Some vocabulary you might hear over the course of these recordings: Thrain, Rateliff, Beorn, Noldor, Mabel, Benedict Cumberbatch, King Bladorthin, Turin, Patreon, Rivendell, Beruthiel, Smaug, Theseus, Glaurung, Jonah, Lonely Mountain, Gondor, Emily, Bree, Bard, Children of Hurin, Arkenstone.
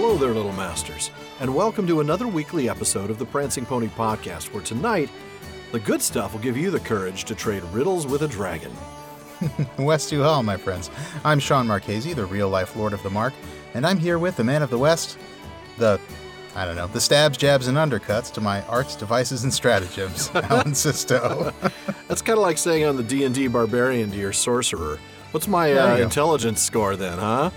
Hello there, little masters, and welcome to another weekly episode of the Prancing Pony Podcast, where tonight, the good stuff will give you the courage to trade riddles with a dragon. West to hell, my friends. I'm Sean Marchese, the real-life Lord of the Mark, and I'm here with the man of the West, the stabs, jabs, and undercuts to my arts, devices, and stratagems, Alan Sisto. That's kind of like saying I'm the D&D barbarian to your sorcerer. What's my intelligence score then, huh?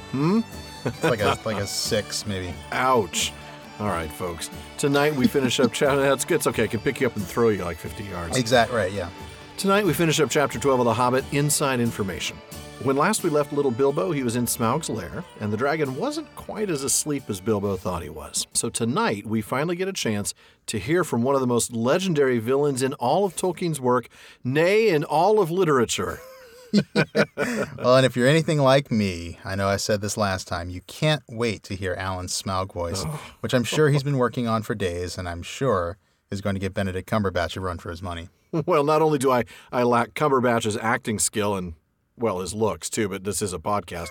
It's like a 6, maybe. Ouch. All right, folks. Tonight we finish up chapter... That's good. It's okay. I can pick you up and throw you like 50 yards. Exactly right, yeah. Tonight we finish up Chapter 12 of The Hobbit, Inside Information. When last we left little Bilbo, he was in Smaug's lair, and the dragon wasn't quite as asleep as Bilbo thought he was. So tonight we finally get a chance to hear from one of the most legendary villains in all of Tolkien's work, nay, in all of literature. Well, and if you're anything like me, I know I said this last time, you can't wait to hear Alan's Smaug voice, which I'm sure he's been working on for days, and I'm sure is going to get Benedict Cumberbatch a run for his money. Well, not only do I lack Cumberbatch's acting skill and, well, his looks, too, but this is a podcast,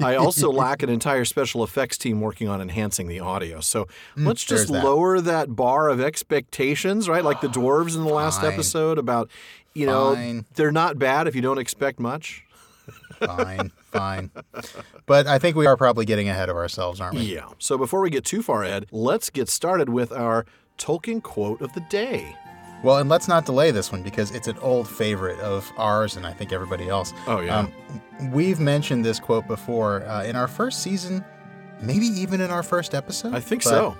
I also lack an entire special effects team working on enhancing the audio. So let's just lower that bar of expectations, right? Like the dwarves in the last episode about... You know, they're not bad if you don't expect much. Fine. But I think we are probably getting ahead of ourselves, aren't we? Yeah. So before we get too far ahead, let's get started with our Tolkien quote of the day. Well, and let's not delay this one because it's an old favorite of ours and I think everybody else. Oh, yeah. We've mentioned this quote before in our first season, maybe even in our first episode. I think so.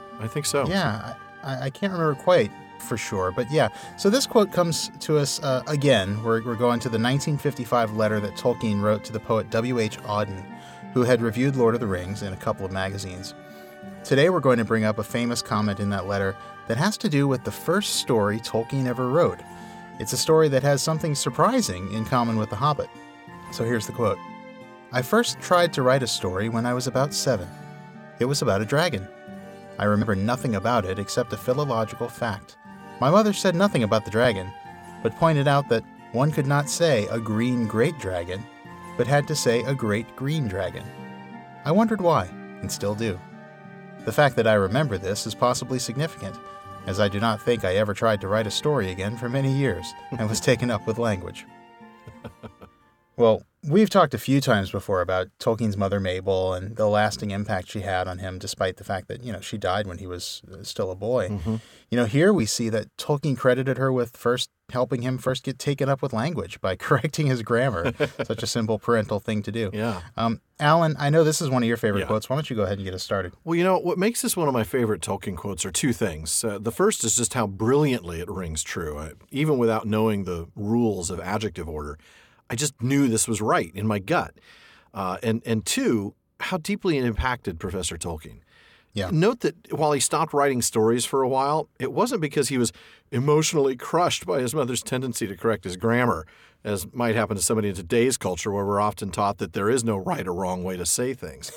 Yeah. I can't remember quite. For sure, but yeah. So this quote comes to us again. We're going to the 1955 letter that Tolkien wrote to the poet W.H. Auden, who had reviewed Lord of the Rings in a couple of magazines. Today we're going to bring up a famous comment in that letter that has to do with the first story Tolkien ever wrote. It's a story that has something surprising in common with The Hobbit. So here's the quote. I first tried to write a story when I was about 7. It was about a dragon. I remember nothing about it except a philological fact. My mother said nothing about the dragon, but pointed out that one could not say a green great dragon, but had to say a great green dragon. I wondered why, and still do. The fact that I remember this is possibly significant, as I do not think I ever tried to write a story again for many years and was taken up with language. Well, we've talked a few times before about Tolkien's mother Mabel and the lasting impact she had on him, despite the fact that, you know, she died when he was still a boy. Mm-hmm. You know, here we see that Tolkien credited her with helping him get taken up with language by correcting his grammar. Such a simple parental thing to do. Yeah. Alan, I know this is one of your favorite quotes. Why don't you go ahead and get us started? Well, you know, what makes this one of my favorite Tolkien quotes are two things. The first is just how brilliantly it rings true, even without knowing the rules of adjective order. I just knew this was right in my gut. And two, how deeply it impacted Professor Tolkien. Yeah. Note that while he stopped writing stories for a while, it wasn't because he was emotionally crushed by his mother's tendency to correct his grammar, as might happen to somebody in today's culture where we're often taught that there is no right or wrong way to say things.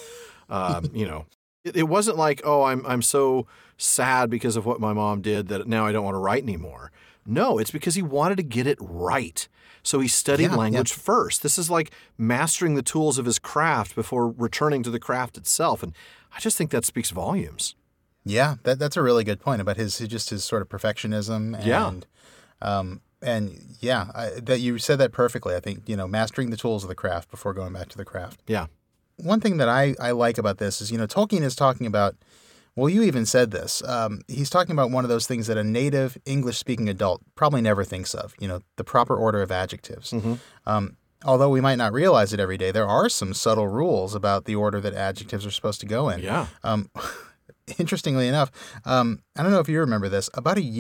You know, it wasn't like, oh, I'm so sad because of what my mom did that now I don't want to write anymore. No, it's because he wanted to get it right. So he studied language first. This is like mastering the tools of his craft before returning to the craft itself. And I just think that speaks volumes. Yeah, that's a really good point about his sort of perfectionism. And, that you said that perfectly. I think, you know, mastering the tools of the craft before going back to the craft. Yeah. One thing that I like about this is, you know, Tolkien is talking about, well, you even said this. He's talking about one of those things that a native English-speaking adult probably never thinks of, you know, the proper order of adjectives. Mm-hmm. Although we might not realize it every day, there are some subtle rules about the order that adjectives are supposed to go in. Yeah. Interestingly enough, I don't know if you remember this, about 1.5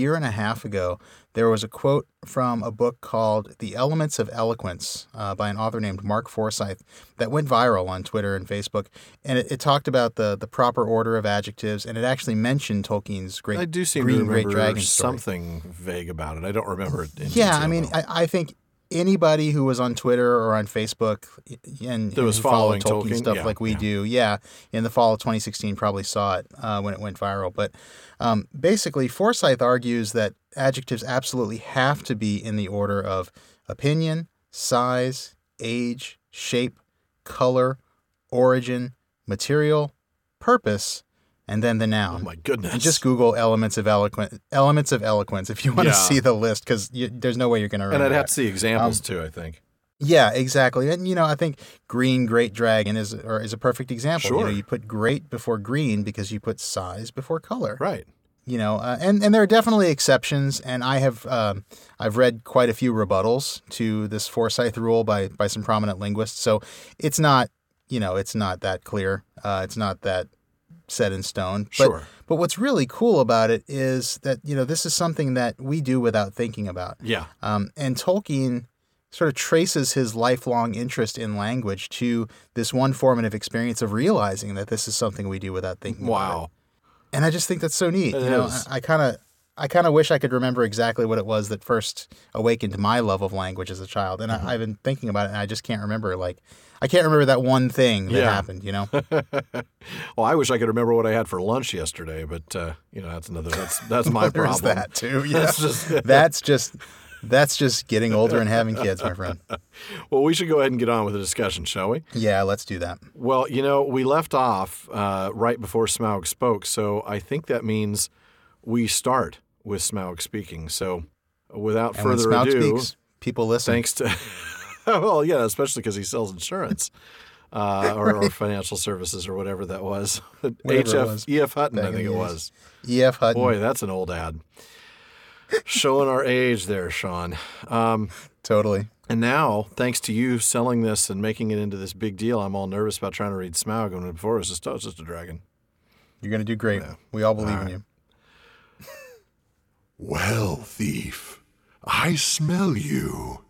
years ago, there was a quote from a book called The Elements of Eloquence by an author named Mark Forsyth that went viral on Twitter and Facebook. And it talked about the proper order of adjectives, and it actually mentioned Tolkien's great dragon story. I do seem to remember something vague about it. I don't remember it in detail. Yeah, I mean, I think anybody who was on Twitter or on Facebook and who followed Tolkien stuff like we do, in the fall of 2016 probably saw it when it went viral. But basically, Forsyth argues that adjectives absolutely have to be in the order of opinion, size, age, shape, color, origin, material, purpose, and then the noun. Oh my goodness. And just Google elements of eloquence if you want to see the list, because there's no way you're going to remember. And I'd have to see examples too, I think. Yeah, exactly. And, I think green great dragon is a perfect example. Sure. You put great before green because you put size before color. Right. And there are definitely exceptions, and I have I've read quite a few rebuttals to this Forsyth rule by some prominent linguists. So it's not that clear. It's not that set in stone. Sure. But what's really cool about it is that this is something that we do without thinking about. Yeah. And Tolkien sort of traces his lifelong interest in language to this one formative experience of realizing that this is something we do without thinking about it. Wow. And I just think that's so neat. I kind of wish I could remember exactly what it was that first awakened my love of language as a child. And I've been thinking about it, and I just can't remember. Like, I can't remember that one thing that happened. Well, I wish I could remember what I had for lunch yesterday, but that's my problem. There's that too. Yeah. That's just getting older and having kids, my friend. Well, we should go ahead and get on with the discussion, shall we? Yeah, let's do that. Well, we left off right before Smaug spoke, so I think that means we start with Smaug speaking. So without further ado, speaks, people listen. Thanks to especially because he sells insurance or financial services or whatever that was. E.F. Hutton, I think it was. E.F. Hutton. Boy, that's an old ad. Showing our age there, Sean. Totally. And now, thanks to you selling this and making it into this big deal, I'm all nervous about trying to read Smaug when before it was just a dragon. You're going to do great. Yeah. We all believe in you. Well, thief, I smell you,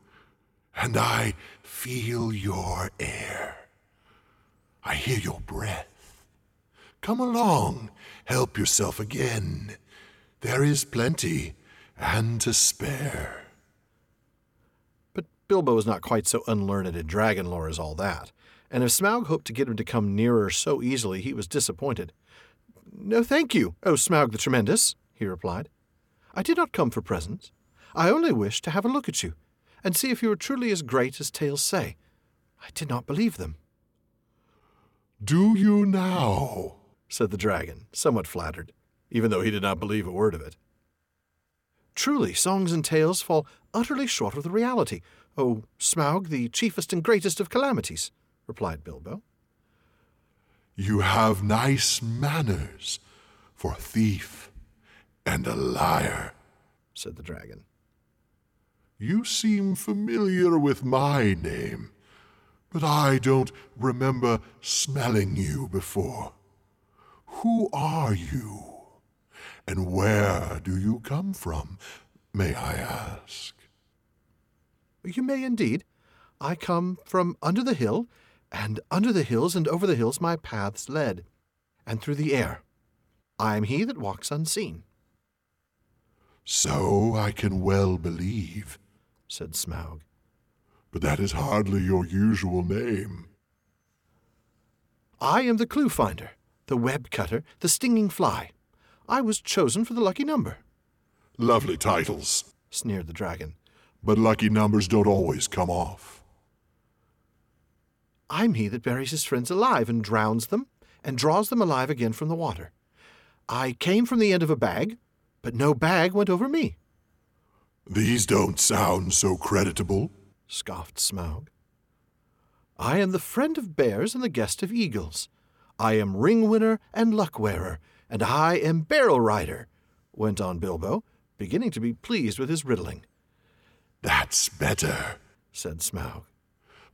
and I feel your air. I hear your breath. Come along, help yourself again. There is plenty and to spare. But Bilbo is not quite so unlearned in dragon lore as all that, and if Smaug hoped to get him to come nearer so easily, he was disappointed. No, thank you, O Smaug the Tremendous, he replied. I did not come for presents. I only wished to have a look at you, and see if you are truly as great as tales say. I did not believe them. Do you now? Said the dragon, somewhat flattered, even though he did not believe a word of it. Truly, songs and tales fall utterly short of the reality, O Smaug, the chiefest and greatest of calamities, replied Bilbo. You have nice manners for a thief and a liar, said the dragon. You seem familiar with my name, but I don't remember smelling you before. Who are you? And where do you come from, may I ask? You may indeed. I come from under the hill, and under the hills and over the hills my paths led, and through the air. I am he that walks unseen. So I can well believe, said Smaug. But that is hardly your usual name. I am the clue finder, the web cutter, the stinging fly. I was chosen for the lucky number. Lovely titles, sneered the dragon. But lucky numbers don't always come off. I'm he that buries his friends alive and drowns them and draws them alive again from the water. I came from the end of a bag, but no bag went over me. These don't sound so creditable, scoffed Smaug. I am the friend of bears and the guest of eagles. I am ring winner and luck wearer. And I am barrel rider, went on Bilbo, beginning to be pleased with his riddling. That's better, said Smaug.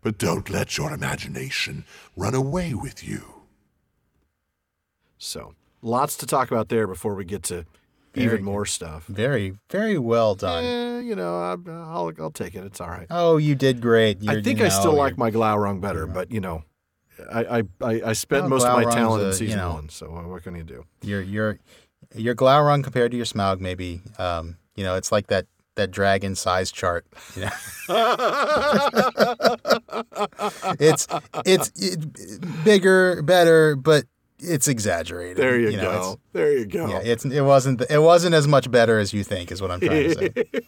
But don't let your imagination run away with you. So, lots to talk about there before we get to even more stuff. Very, very well done. I'll take it. It's all right. Oh, you did great. I think I still like my Glaurung better, but I spent most of my talent in season one, so what can you do? Your Glaurung compared to your Smaug, maybe. It's like that dragon size chart. It's bigger, better, but it's exaggerated. There you go. There you go. Yeah, it wasn't as much better as you think is what I'm trying to say.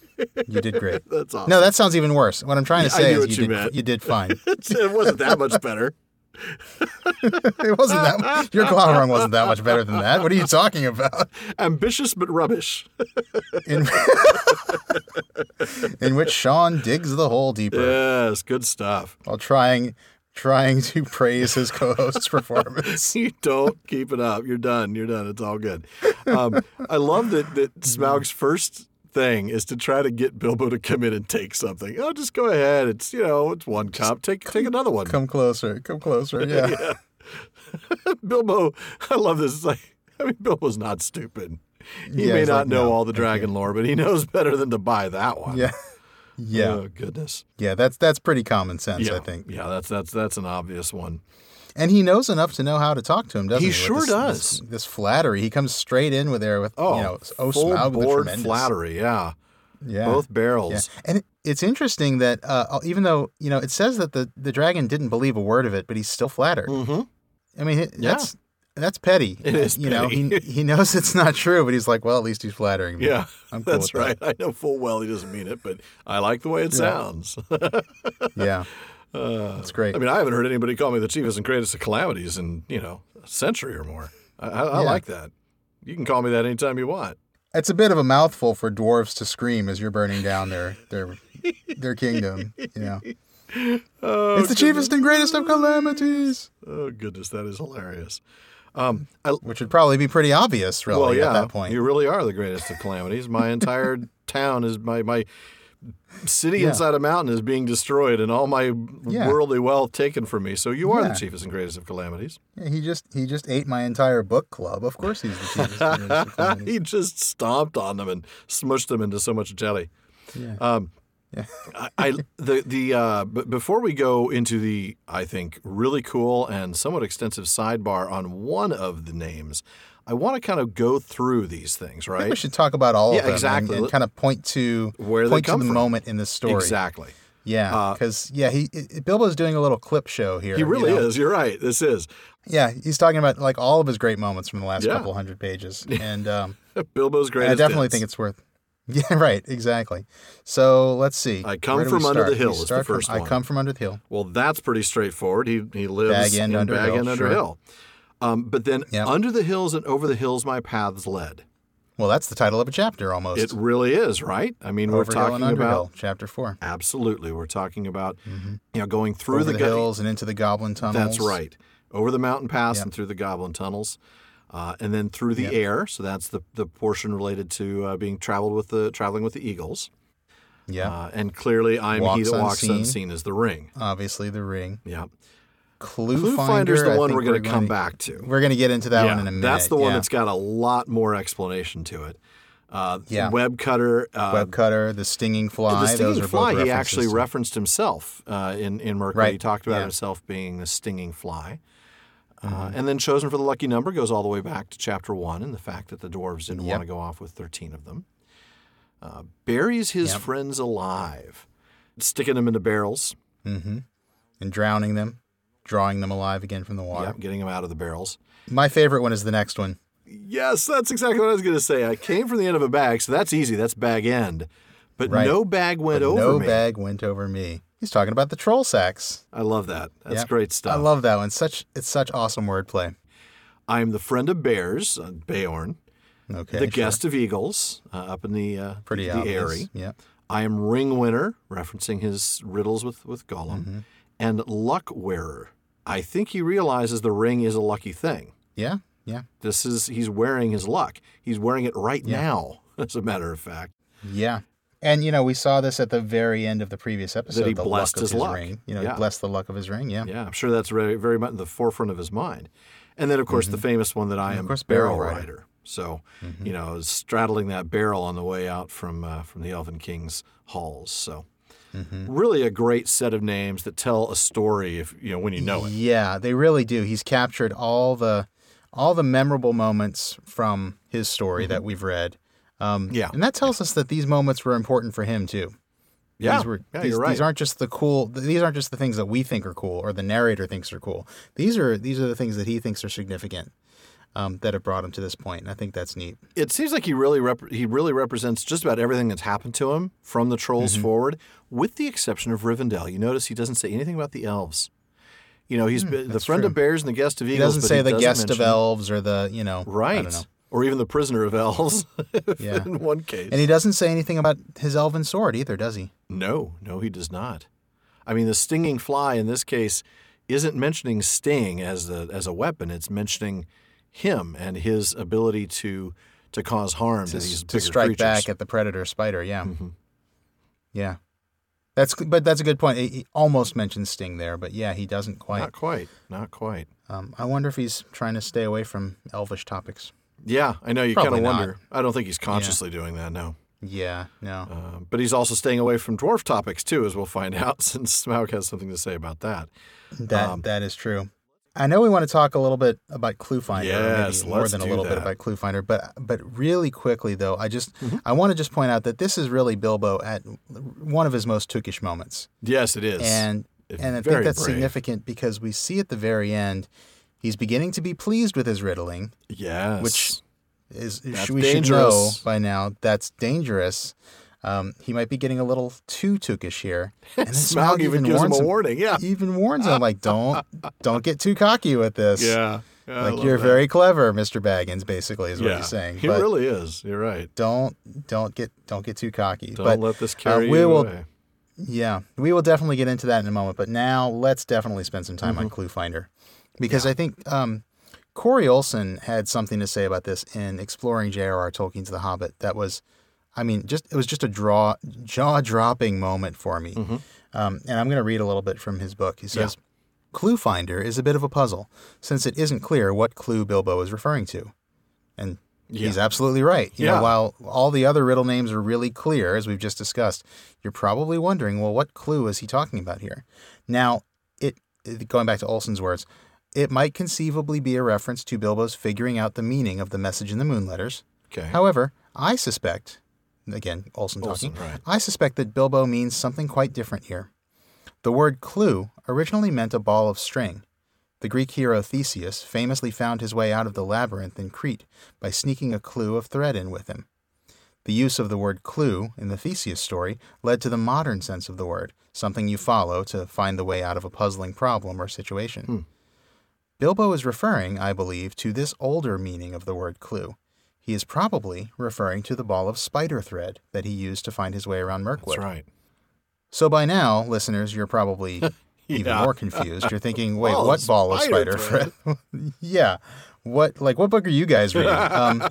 You did great. That's awesome. No, that sounds even worse. What I'm trying to say is you did fine. It wasn't that much better. It wasn't that much. Your Glaurung wasn't that much better than that. What are you talking about? Ambitious but rubbish. In which Sean digs the hole deeper. Yes, good stuff. While trying to praise his co-host's performance. You don't keep it up. You're done. It's all good. I love that Smaug's first thing is to try to get Bilbo to come in and take something. Oh, just go ahead. It's, it's one cup. Take another one. Come closer. Yeah. Yeah. Bilbo, I love this. It's like, Bilbo's not stupid. He may not know all the dragon lore, but he knows better than to buy that one. Yeah. Yeah. Oh, goodness. Yeah, that's pretty common sense, I think. Yeah, that's an obvious one. And he knows enough to know how to talk to him, doesn't he? He sure does. This flattery. He comes straight in with there with, Smaug the Tremendous. Flattery, yeah. Both barrels. Yeah. And it's interesting that even though, it says that the dragon didn't believe a word of it, but he's still flattered. Mm-hmm. I mean, that's petty. It is petty. He knows it's not true, but he's like, well, at least he's flattering me. Yeah, I'm cool that's with right. That. I know full well he doesn't mean it, but I like the way it sounds. Yeah. That's great. I mean, I haven't heard anybody call me the chiefest and greatest of calamities in, a century or more. I like that. You can call me that anytime you want. It's a bit of a mouthful for dwarves to scream as you're burning down their kingdom. Oh, it's the chiefest and greatest of calamities. Oh, goodness. That is hilarious. Which would probably be pretty obvious, really, at that point. You really are the greatest of calamities. My entire town is my city inside a mountain is being destroyed and all my worldly wealth taken from me. So you are the chiefest and greatest of calamities. Yeah, he just ate my entire book club. Of course he's the chiefest and greatest of calamities. He just stomped on them and smushed them into so much jelly. Yeah. But before we go into the, I think, really cool and somewhat extensive sidebar on one of the names, I want to kind of go through these things, right? I think we should talk about all of them exactly. and kind of point to where they come from. The moment in the story. Exactly. Yeah, because, Bilbo's doing a little clip show here. He really is. You're right. This is. Yeah, he's talking about, all of his great moments from the last couple hundred pages. And Bilbo's greatest I definitely think it's worth Yeah, right. Exactly. So let's see. I come from under the hill is the first one. I come from under the hill. Well, that's pretty straightforward. He lives in Bag End Under Hill. But then under the hills and over the hills my paths led. Well, that's the title of a chapter almost. It really is, right? I mean, we're talking about Chapter 4. Absolutely. We're talking about going through over the hills and into the goblin tunnels. That's right. Over the mountain pass and through the goblin tunnels. And then through the air, so that's the portion related to being traveling with the eagles. Yeah. And clearly, I'm he that walks unseen is the ring. Obviously, the ring. Yeah. Clue Finder's the one we're going to come back to. We're going to get into that one in a minute. That's the one that's got a lot more explanation to it. Web Cutter. Web Cutter, the Stinging Fly. The Stinging Fly, he actually referenced himself in Mirkwood. Right. He talked about himself being the Stinging Fly. And then Chosen for the Lucky Number goes all the way back to Chapter 1 and the fact that the dwarves didn't want to go off with 13 of them. Buries his friends alive, sticking them into barrels. Mm-hmm. And drowning them, drawing them alive again from the water. Yep, getting them out of the barrels. My favorite one is the next one. Yes, that's exactly what I was going to say. I came from the end of a bag, so that's easy. That's Bag End. But no bag went over me. No bag went over me. He's talking about the troll sacks. I love that. That's great stuff. I love that one. It's such awesome wordplay. I'm the friend of bears, Beorn. Okay. The guest of eagles, up in the Eyrie. Yeah. I am ring winner, referencing his riddles with Gollum, and luck wearer. I think he realizes the ring is a lucky thing. Yeah. Yeah. He's wearing his luck. He's wearing it right now, as a matter of fact. Yeah. And, we saw this at the very end of the previous episode. That he blessed his luck. Ring. He blessed the luck of his ring, Yeah, I'm sure that's very, very much in the forefront of his mind. And then, of course, the famous one that I am barrel rider. So, straddling that barrel on the way out from the Elven King's halls. So, really a great set of names that tell a story if when you know it. Yeah, they really do. He's captured all the memorable moments from his story that we've read. And that tells us that these moments were important for him too. Yeah, you're right. These aren't just the things that we think are cool or the narrator thinks are cool. These are the things that he thinks are significant that have brought him to this point. And I think that's neat. It seems like he really represents just about everything that's happened to him from the trolls forward, with the exception of Rivendell. You notice he doesn't say anything about the elves. You know, he's the friend of bears and the guest of eagles. He doesn't say the guest of elves or the, you know. Right. I don't know. Or even the prisoner of elves in one case. And he doesn't say anything about his elven sword either, does he? No, he does not. I mean, the stinging fly in this case isn't mentioning sting as a weapon. It's mentioning him and his ability to cause harm to these bigger creatures. To strike back at the predator spider, yeah. Mm-hmm. Yeah. But that's a good point. He almost mentions sting there, but yeah, he doesn't quite. Not quite. I wonder if he's trying to stay away from elvish topics. Yeah, I know. You kind of wonder. I don't think he's consciously doing that, no. Yeah, no. But he's also staying away from dwarf topics, too, as we'll find out, since Smaug has something to say about that. That is true. I know we want to talk a little bit about Clue Finder, but really quickly, though, I want to just point out that this is really Bilbo at one of his most Tookish moments. Yes, it is. And I think that's brave. Significant because we see at the very end, he's beginning to be pleased with his riddling. Yes. Which is, should know by now, that's dangerous. He might be getting a little too Tookish here. And then Smaug even gives him a warning. Yeah. Even warns him, like, don't get too cocky with this. Yeah. Like, you're very clever, Mr. Baggins, basically, is what he's saying. He really is. You're right. Don't get too cocky. Don't let this carry you away. Yeah. We will definitely get into that in a moment. But now let's definitely spend some time on Clue Finder. Because I think Corey Olson had something to say about this in exploring J.R.R. Tolkien's The Hobbit. That was, I mean, it was just a jaw-dropping moment for me. Mm-hmm. And I'm going to read a little bit from his book. He says, Clue Finder is a bit of a puzzle, since it isn't clear what clue Bilbo is referring to. And he's absolutely right. You know, while all the other riddle names are really clear, as we've just discussed, you're probably wondering, well, what clue is he talking about here? Now, going back to Olson's words, it might conceivably be a reference to Bilbo's figuring out the meaning of the message in the moon letters. Okay. However, I suspect, again, Olson talking, right. I suspect that Bilbo means something quite different here. The word clue originally meant a ball of string. The Greek hero Theseus famously found his way out of the labyrinth in Crete by sneaking a clue of thread in with him. The use of the word clue in the Theseus story led to the modern sense of the word, something you follow to find the way out of a puzzling problem or situation. Bilbo is referring, I believe, to this older meaning of the word clue. He is probably referring to the ball of spider thread that he used to find his way around Mirkwood. That's right. So by now, listeners, you're probably even more confused. You're thinking, wait, what ball of spider thread? What book are you guys reading?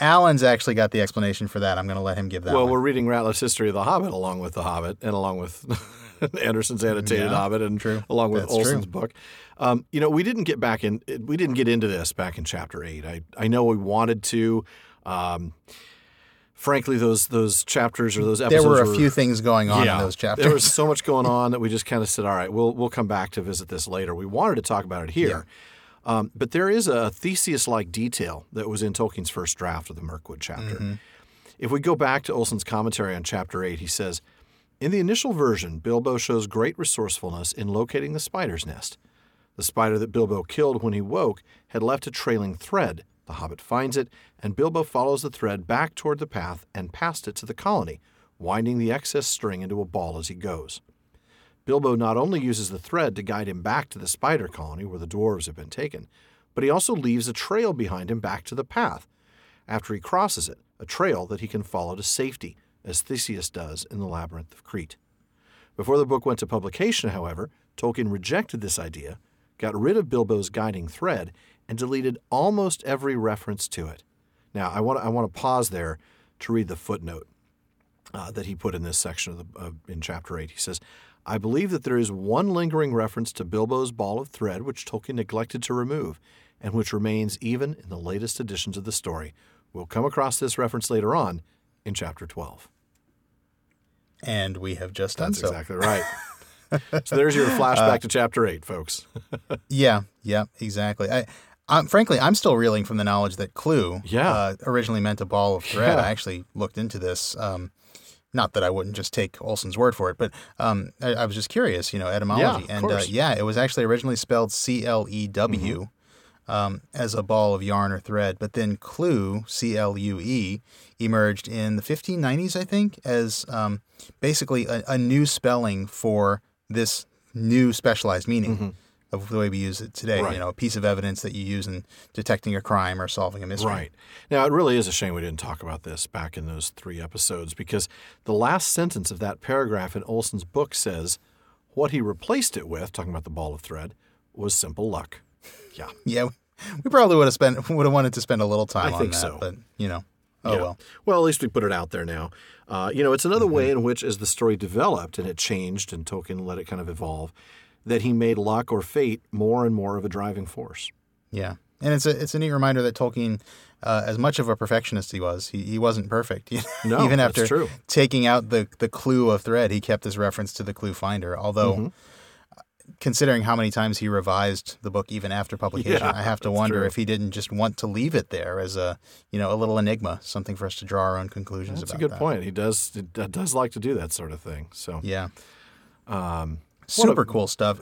Alan's actually got the explanation for that. I'm going to let him give that one. Well, we're reading Ratliff's History of the Hobbit along with The Hobbit and along with Anderson's annotated Hobbit and along with Olson's book. You know, we didn't get into this back in Chapter 8. I know we wanted to. Frankly, those chapters or those episodes there were a few things going on in those chapters. There was so much going on that we just kind of said, all right, we'll come back to visit this later. We wanted to talk about it here. Yeah. But there is a Theseus-like detail that was in Tolkien's first draft of the Mirkwood chapter. Mm-hmm. If we go back to Olson's commentary on Chapter 8, he says, in the initial version, Bilbo shows great resourcefulness in locating the spider's nest. The spider that Bilbo killed when he woke had left a trailing thread. The Hobbit finds it, and Bilbo follows the thread back toward the path and past it to the colony, winding the excess string into a ball as he goes. Bilbo not only uses the thread to guide him back to the spider colony where the dwarves have been taken, but he also leaves a trail behind him back to the path after he crosses it, a trail that he can follow to safety, as Theseus does in the Labyrinth of Crete. Before the book went to publication, however, Tolkien rejected this idea, got rid of Bilbo's guiding thread, and deleted almost every reference to it. Now, I want to pause there to read the footnote that he put in this section in Chapter 8. He says, I believe that there is one lingering reference to Bilbo's ball of thread which Tolkien neglected to remove, and which remains even in the latest editions of the story. We'll come across this reference later on in Chapter 12. And we have just done so. That's exactly right. So there's your flashback to Chapter 8, folks. yeah, exactly. Frankly, I'm still reeling from the knowledge that clue originally meant a ball of thread. Yeah. I actually looked into this. Not that I wouldn't just take Olson's word for it, but I was just curious, you know, etymology. Yeah, and it was actually originally spelled C-L-E-W as a ball of yarn or thread. But then clue, C-L-U-E, emerged in the 1590s, I think, as basically a new spelling for this new specialized meaning of the way we use it today. Right. You know, a piece of evidence that you use in detecting a crime or solving a mystery. Right. Now, it really is a shame we didn't talk about this back in those three episodes, because the last sentence of that paragraph in Olson's book says, what he replaced it with, talking about the ball of thread, was simple luck. Yeah. Yeah. We probably would have wanted to spend a little time on that. So. But, you know, well. Well, at least we put it out there now. You know, it's another way in which, as the story developed and it changed and Tolkien let it kind of evolve, that he made luck or fate more and more of a driving force. Yeah. And it's a neat reminder that Tolkien, as much of a perfectionist he was, he wasn't perfect. No, even after taking out the clue of thread, he kept his reference to the clue finder. Although, considering how many times he revised the book even after publication, I have to wonder if he didn't just want to leave it there as a little enigma, something for us to draw our own conclusions about. That's a good point. He does like to do that sort of thing. So yeah, super cool stuff.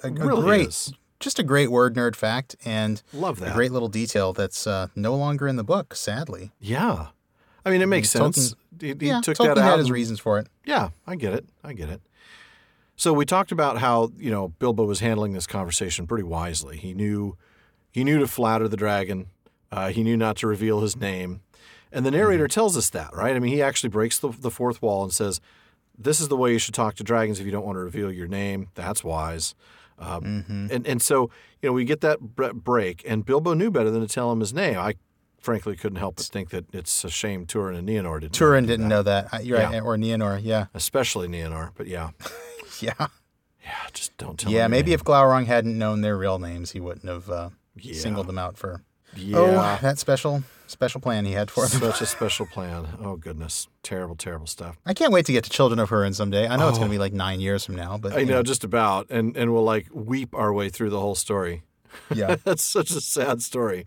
Just a great word nerd fact, and love that. A great little detail that's no longer in the book, sadly. Yeah. I mean, it makes sense. Tolkien, he took Tolkien that out. Had his reasons for it. Yeah, I get it. So we talked about how, you know, Bilbo was handling this conversation pretty wisely. He knew to flatter the dragon. He knew not to reveal his name. And the narrator tells us that, right? I mean, he actually breaks the fourth wall and says, this is the way you should talk to dragons if you don't want to reveal your name. That's wise. And so, you know, we get that break, and Bilbo knew better than to tell him his name. I frankly couldn't help but think that it's a shame Turin and Nienor didn't. Turin didn't know that. You're right, or Nienor, especially Nienor, but just don't tell. Yeah, maybe name. If Glaurung hadn't known their real names, he wouldn't have singled them out for. Yeah. Oh, that special plan he had for them. Such a special plan. Oh, goodness. Terrible, terrible stuff. I can't wait to get to Children of Hurin someday. I know it's going to be like 9 years from now. But I know, just about. And we'll like weep our way through the whole story. Yeah. That's such a sad story.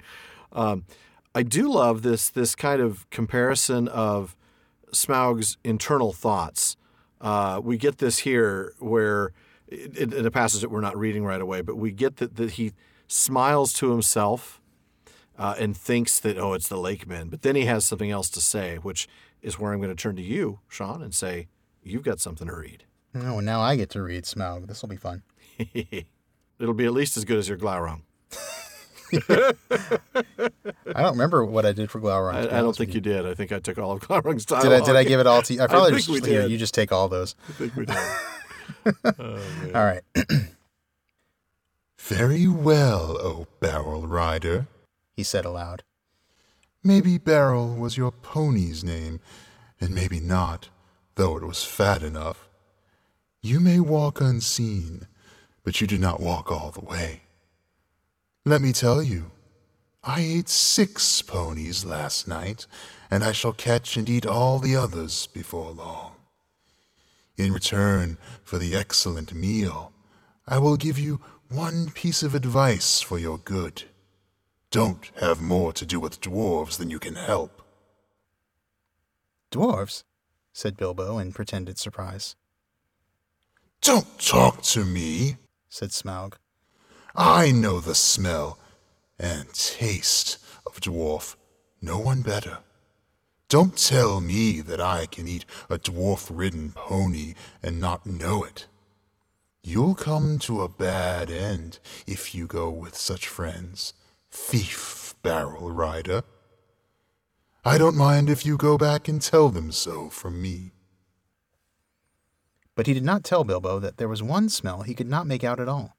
I do love this kind of comparison of Smaug's internal thoughts. We get this here where, in a passage that we're not reading right away, but we get that he smiles to himself. And thinks that, it's the lake men. But then he has something else to say, which is where I'm going to turn to you, Sean, and say, you've got something to read. Oh, now I get to read Smaug. This will be fun. It'll be at least as good as your Glaurung. I don't remember what I did for Glaurung. I don't think you did. I think I took all of Glaurung's dialogue. Did I give it all to you? I probably just did. You just take all those. I think we did. All right. Very well, O barrel rider, he said aloud. Maybe Barrel was your pony's name, and maybe not, though it was fat enough. You may walk unseen, but you do not walk all the way. Let me tell you, I ate 6 ponies last night, and I shall catch and eat all the others before long. In return for the excellent meal, I will give you one piece of advice for your good. Don't have more to do with dwarves than you can help. Dwarves? Said Bilbo in pretended surprise. Don't talk to me, said Smaug. I know the smell and taste of dwarf, no one better. Don't tell me that I can eat a dwarf-ridden pony and not know it. You'll come to a bad end if you go with such friends. Thief, Barrel Rider. I don't mind if you go back and tell them so from me. But he did not tell Bilbo that there was one smell he could not make out at all.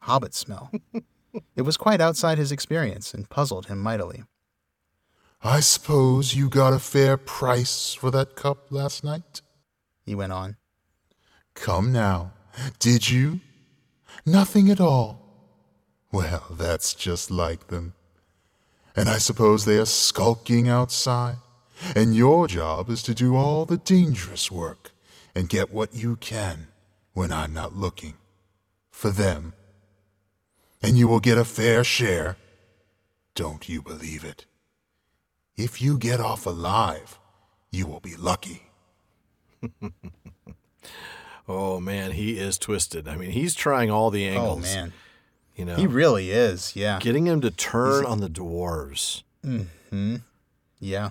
Hobbit smell. It was quite outside his experience and puzzled him mightily. I suppose you got a fair price for that cup last night, he went on. Come now, did you? Nothing at all. Well, that's just like them. And I suppose they are skulking outside, and your job is to do all the dangerous work and get what you can when I'm not looking for them. And you will get a fair share. Don't you believe it? If you get off alive, you will be lucky. Oh, man, he is twisted. I mean, he's trying all the angles. Oh, man. You know, he really is, yeah. Getting him to turn on the dwarves. Mm-hmm. Yeah.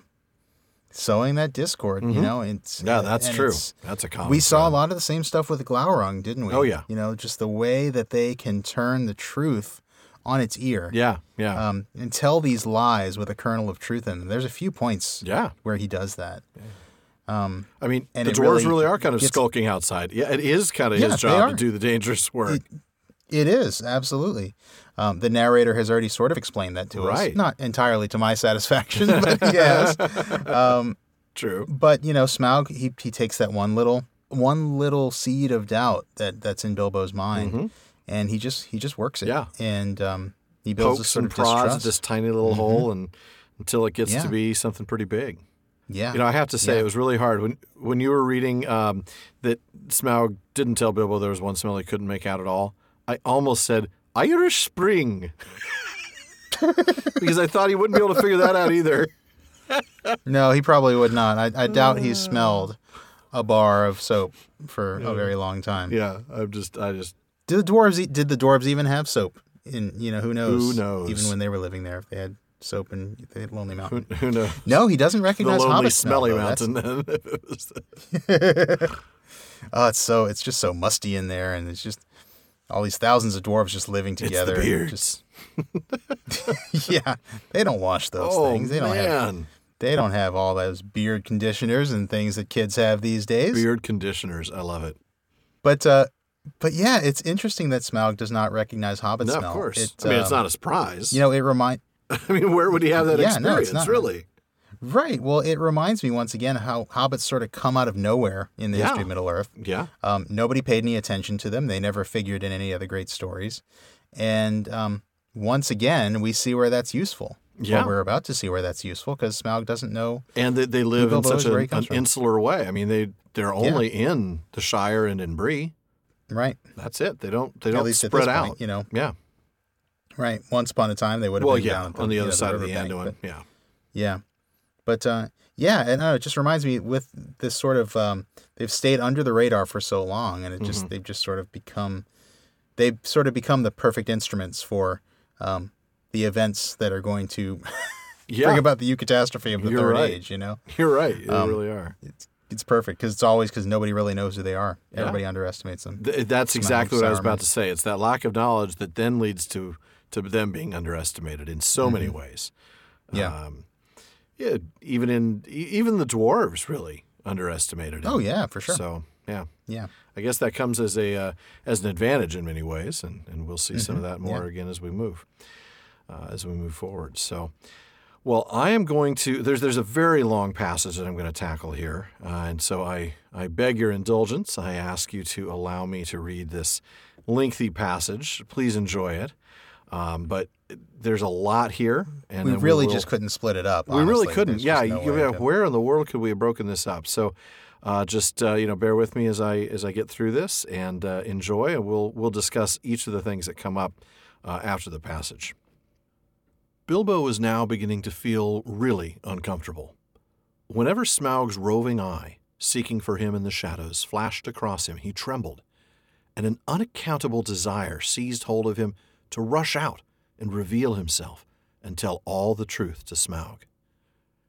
sowing that discord, you know? That's true. That's a common. We saw a lot of the same stuff with Glaurung, didn't we? Oh, yeah. You know, just the way that they can turn the truth on its ear. Yeah. And tell these lies with a kernel of truth in them. There's a few points where he does that. Yeah. I mean, and the dwarves really are kind of skulking outside. Yeah, it is kind of his job to do the dangerous work. It is, absolutely. The narrator has already sort of explained that to us. Not entirely to my satisfaction, but yes. True. But, you know, Smaug, he takes that one little seed of doubt that's in Bilbo's mind, and he just works it. Yeah. And he builds this sort of distrust. Pokes and prods this tiny little hole until it gets to be something pretty big. Yeah. You know, I have to say it was really hard. When you were reading that Smaug didn't tell Bilbo there was one smell he couldn't make out at all, I almost said Irish Spring because I thought he wouldn't be able to figure that out either. No, he probably would not. I doubt he smelled a bar of soap for a very long time. Yeah, I just did the dwarves even have soap? In who knows? Even when they were living there, if they had soap in Lonely Mountain, who knows? No, he doesn't recognize the Hobbit smell. Smelly Mountain. It's just so musty in there, and it's just. All these thousands of dwarves just living together. It's the beards. Yeah, they don't wash those things. They don't have all those beard conditioners and things that kids have these days. Beard conditioners, I love it. But yeah, it's interesting that Smaug does not recognize Hobbit smell. No, of course. It's not a surprise. You know, it reminds. I mean, where would he have that experience? No, it's not really. Right. Well, it reminds me once again how hobbits sort of come out of nowhere in the history of Middle Earth. Yeah. Nobody paid any attention to them. They never figured in any other great stories. And once again, we see where that's useful. Yeah. Well, we're about to see where that's useful because Smaug doesn't know. And they live in such an insular way. I mean, they're only in the Shire and in Bree. Right. That's it. They don't spread out. Point, you know. Yeah. Right. Once upon a time, they would have been down at on the other side of the Anduin. Yeah. Yeah. But, it just reminds me with this sort of they've stayed under the radar for so long, and it just they've just sort of become the perfect instruments for the events that are going to bring about the catastrophe of the Third Age, you know? You're right. They really are. It's perfect because it's always because nobody really knows who they are. Yeah. Everybody underestimates them. That's exactly what Saruman. I was about to say. It's that lack of knowledge that then leads to them being underestimated in so many ways. Yeah. Yeah, even the dwarves really underestimated it. Oh yeah, for sure. So yeah. I guess that comes as a as an advantage in many ways, and we'll see some of that more again as we move forward. So, well, I am going to there's a very long passage that I'm going to tackle here, and so I beg your indulgence. I ask you to allow me to read this lengthy passage. Please enjoy it, but. There's a lot here. And we really just couldn't split it up. Honestly. We really couldn't. Yeah. Where in the world could we have broken this up? So bear with me as I get through this and enjoy. And we'll discuss each of the things that come up after the passage. Bilbo was now beginning to feel really uncomfortable. Whenever Smaug's roving eye, seeking for him in the shadows, flashed across him, he trembled. And an unaccountable desire seized hold of him to rush out and reveal himself and tell all the truth to Smaug.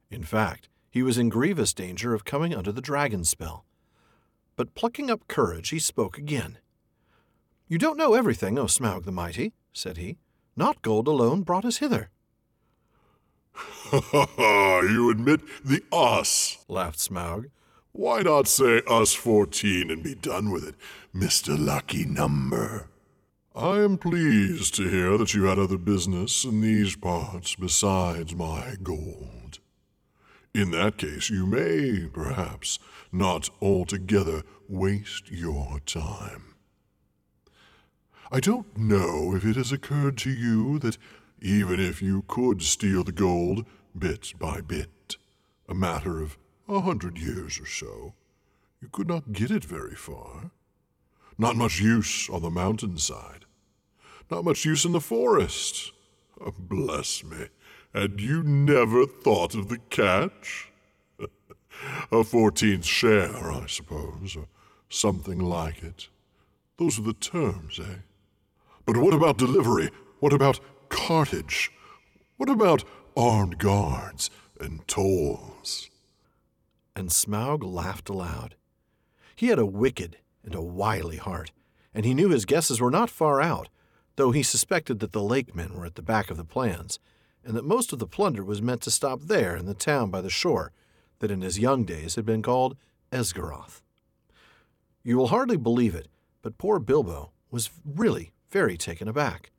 In fact, he was in grievous danger of coming under the dragon spell. But plucking up courage, he spoke again. "You don't know everything, O Smaug the Mighty," said he. "Not gold alone brought us hither." "Ha ha ha, you admit the us," laughed Smaug. "Why not say us 14 and be done with it, Mr. Lucky Number? I am pleased to hear that you had other business in these parts besides my gold. In that case, you may, perhaps, not altogether waste your time. I don't know if it has occurred to you that even if you could steal the gold bit by bit, a matter of 100 years or so, you could not get it very far. Not much use on the mountainside. Not much use in the forest. Oh, bless me, had you never thought of the catch? A 14th share, I suppose, or something like it. Those are the terms, eh? But what about delivery? What about cartage? What about armed guards and tolls? and Smaug laughed aloud. He had a wicked and a wily heart, and he knew his guesses were not far out, though he suspected that the lake men were at the back of the plans, and that most of the plunder was meant to stop there in the town by the shore that in his young days had been called Esgaroth. You will hardly believe it, but poor Bilbo was really very taken aback.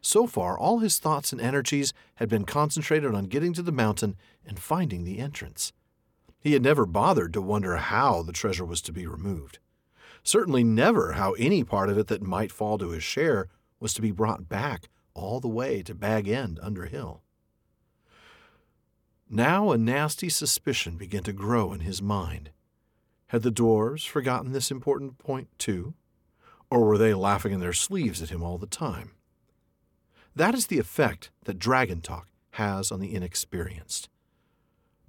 So far, all his thoughts and energies had been concentrated on getting to the mountain and finding the entrance. He had never bothered to wonder how the treasure was to be removed. Certainly never how any part of it that might fall to his share was to be brought back all the way to Bag End under Hill. Now a nasty suspicion began to grow in his mind. Had the dwarves forgotten this important point too? Or were they laughing in their sleeves at him all the time? That is the effect that dragon talk has on the inexperienced.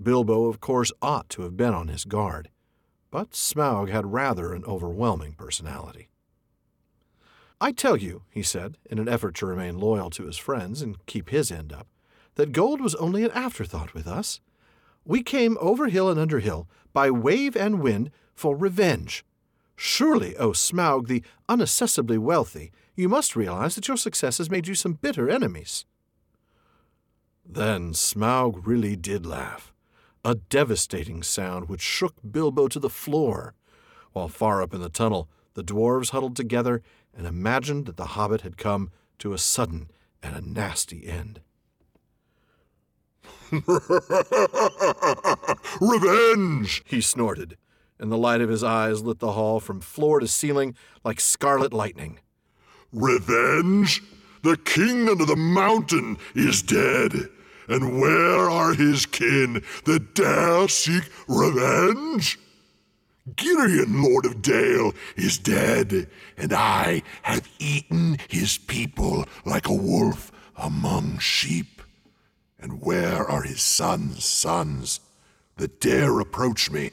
Bilbo, of course, ought to have been on his guard, but Smaug had rather an overwhelming personality. "I tell you," he said, in an effort to remain loyal to his friends and keep his end up, "that gold was only an afterthought with us. We came over hill and under hill, by wave and wind, for revenge. Surely, O Smaug, the unaccessibly wealthy, you must realize that your success has made you some bitter enemies." Then Smaug really did laugh, a devastating sound which shook Bilbo to the floor, while far up in the tunnel the dwarves huddled together and imagined that the hobbit had come to a sudden and a nasty end. "Revenge!" he snorted, and the light of his eyes lit the hall from floor to ceiling like scarlet lightning. "Revenge? The kingdom of the mountain is dead, and where are his kin that dare seek revenge? Girion, Lord of Dale, is dead, and I have eaten his people like a wolf among sheep. And where are his sons' sons that dare approach me?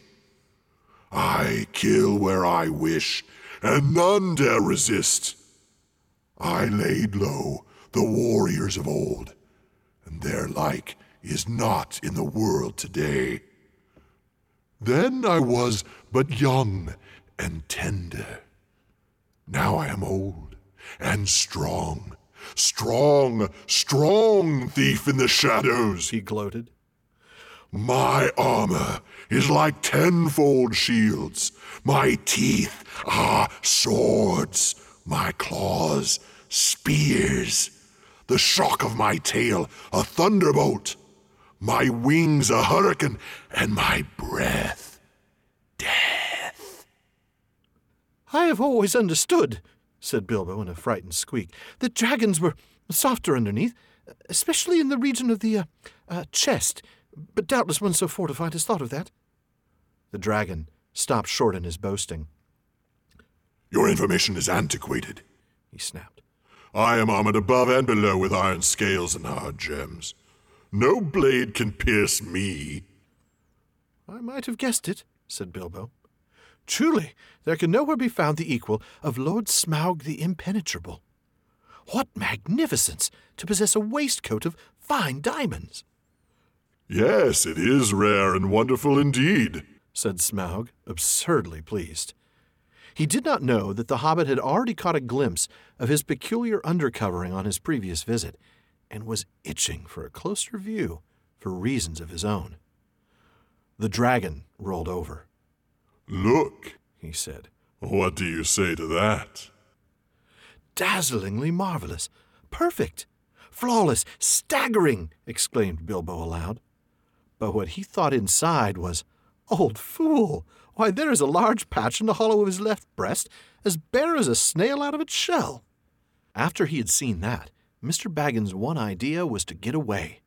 I kill where I wish, and none dare resist. I laid low the warriors of old, and their like is not in the world today. Then I was but young and tender. Now I am old and strong. Strong, strong thief in the shadows," he gloated. "My armor is like tenfold shields. My teeth are swords. My claws, spears. The shock of my tail, a thunderbolt. My wings, a hurricane. And my breath, death." "I have always understood," said Bilbo in a frightened squeak, "that dragons were softer underneath, especially in the region of the chest. But doubtless one so fortified has thought of that." The dragon stopped short in his boasting. "Your information is antiquated," he snapped. "I am armored above and below with iron scales and hard gems. No blade can pierce me." "I might have guessed it," said Bilbo. "Truly, there can nowhere be found the equal of Lord Smaug the Impenetrable. What magnificence to possess a waistcoat of fine diamonds!" "Yes, it is rare and wonderful indeed," said Smaug, absurdly pleased. He did not know that the hobbit had already caught a glimpse of his peculiar undercovering on his previous visit, and was itching for a closer view for reasons of his own. The dragon rolled over. "Look," he said. "What do you say to that?" "Dazzlingly marvelous, perfect, flawless, staggering," exclaimed Bilbo aloud. But what he thought inside was, "Old fool! Why, there is a large patch in the hollow of his left breast, as bare as a snail out of its shell." After he had seen that, Mr. Baggin's one idea was to get away.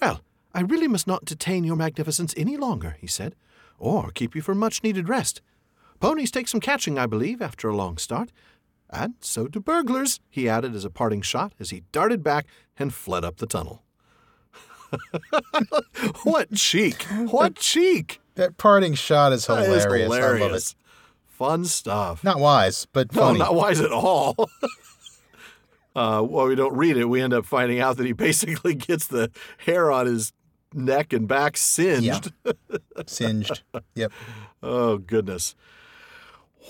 "Well, I really must not detain your magnificence any longer," he said, "or keep you for much-needed rest. Ponies take some catching, I believe, after a long start. And so do burglars," he added as a parting shot as he darted back and fled up the tunnel. What cheek! What cheek! That parting shot is hilarious. That is hilarious. I love it. Fun stuff. Not wise, but funny. No, not wise at all. Well, we don't read it. We end up finding out that he basically gets the hair on his neck and back singed. Yeah. Singed. Yep. Oh, goodness.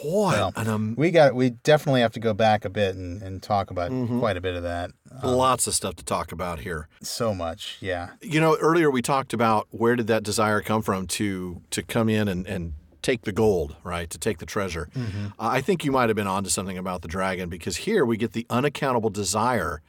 What? Well, we definitely have to go back a bit and talk about quite a bit of that. Lots of stuff to talk about here. So much, yeah. You know, earlier we talked about where did that desire come from to come in and take the gold, right, to take the treasure. Mm-hmm. I think you might have been onto something about the dragon, because here we get the unaccountable desire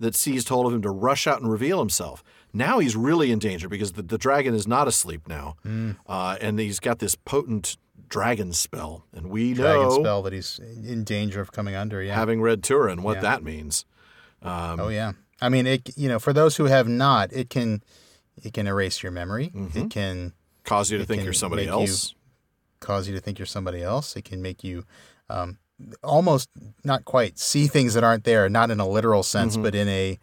that seized hold of him to rush out and reveal himself. Now he's really in danger because the dragon is not asleep now, and he's got this potent dragon spell, and we know dragon spell that he's in danger of coming under. Yeah, having read Turin, what that means. Oh yeah, I mean, it. You know, for those who have not, it can erase your memory. Mm-hmm. It can cause you to think you're somebody else. It can make you almost not quite see things that aren't there, not in a literal sense, but in a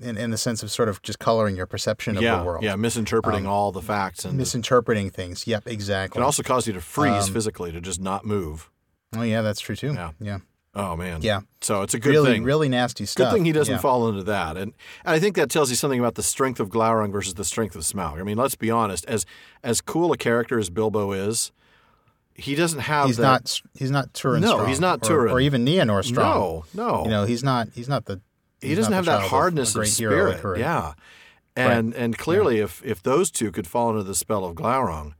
in the sense of sort of just coloring your perception of the world. Yeah, misinterpreting all the facts. And misinterpreting things. Yep, exactly. It can also cause you to freeze physically, to just not move. Oh, yeah, that's true, too. Yeah. Oh, man. Yeah. So it's a good thing. Really nasty stuff. Good thing he doesn't fall into that. And I think that tells you something about the strength of Glaurung versus the strength of Smaug. I mean, let's be honest. As cool a character as Bilbo is, he doesn't have He's not Turin strong. No, he's not Turin. Or even Nienor strong. No. You know, he's not the... He doesn't have that hardness of spirit. Yeah. And clearly if those two could fall under the spell of Glaurung,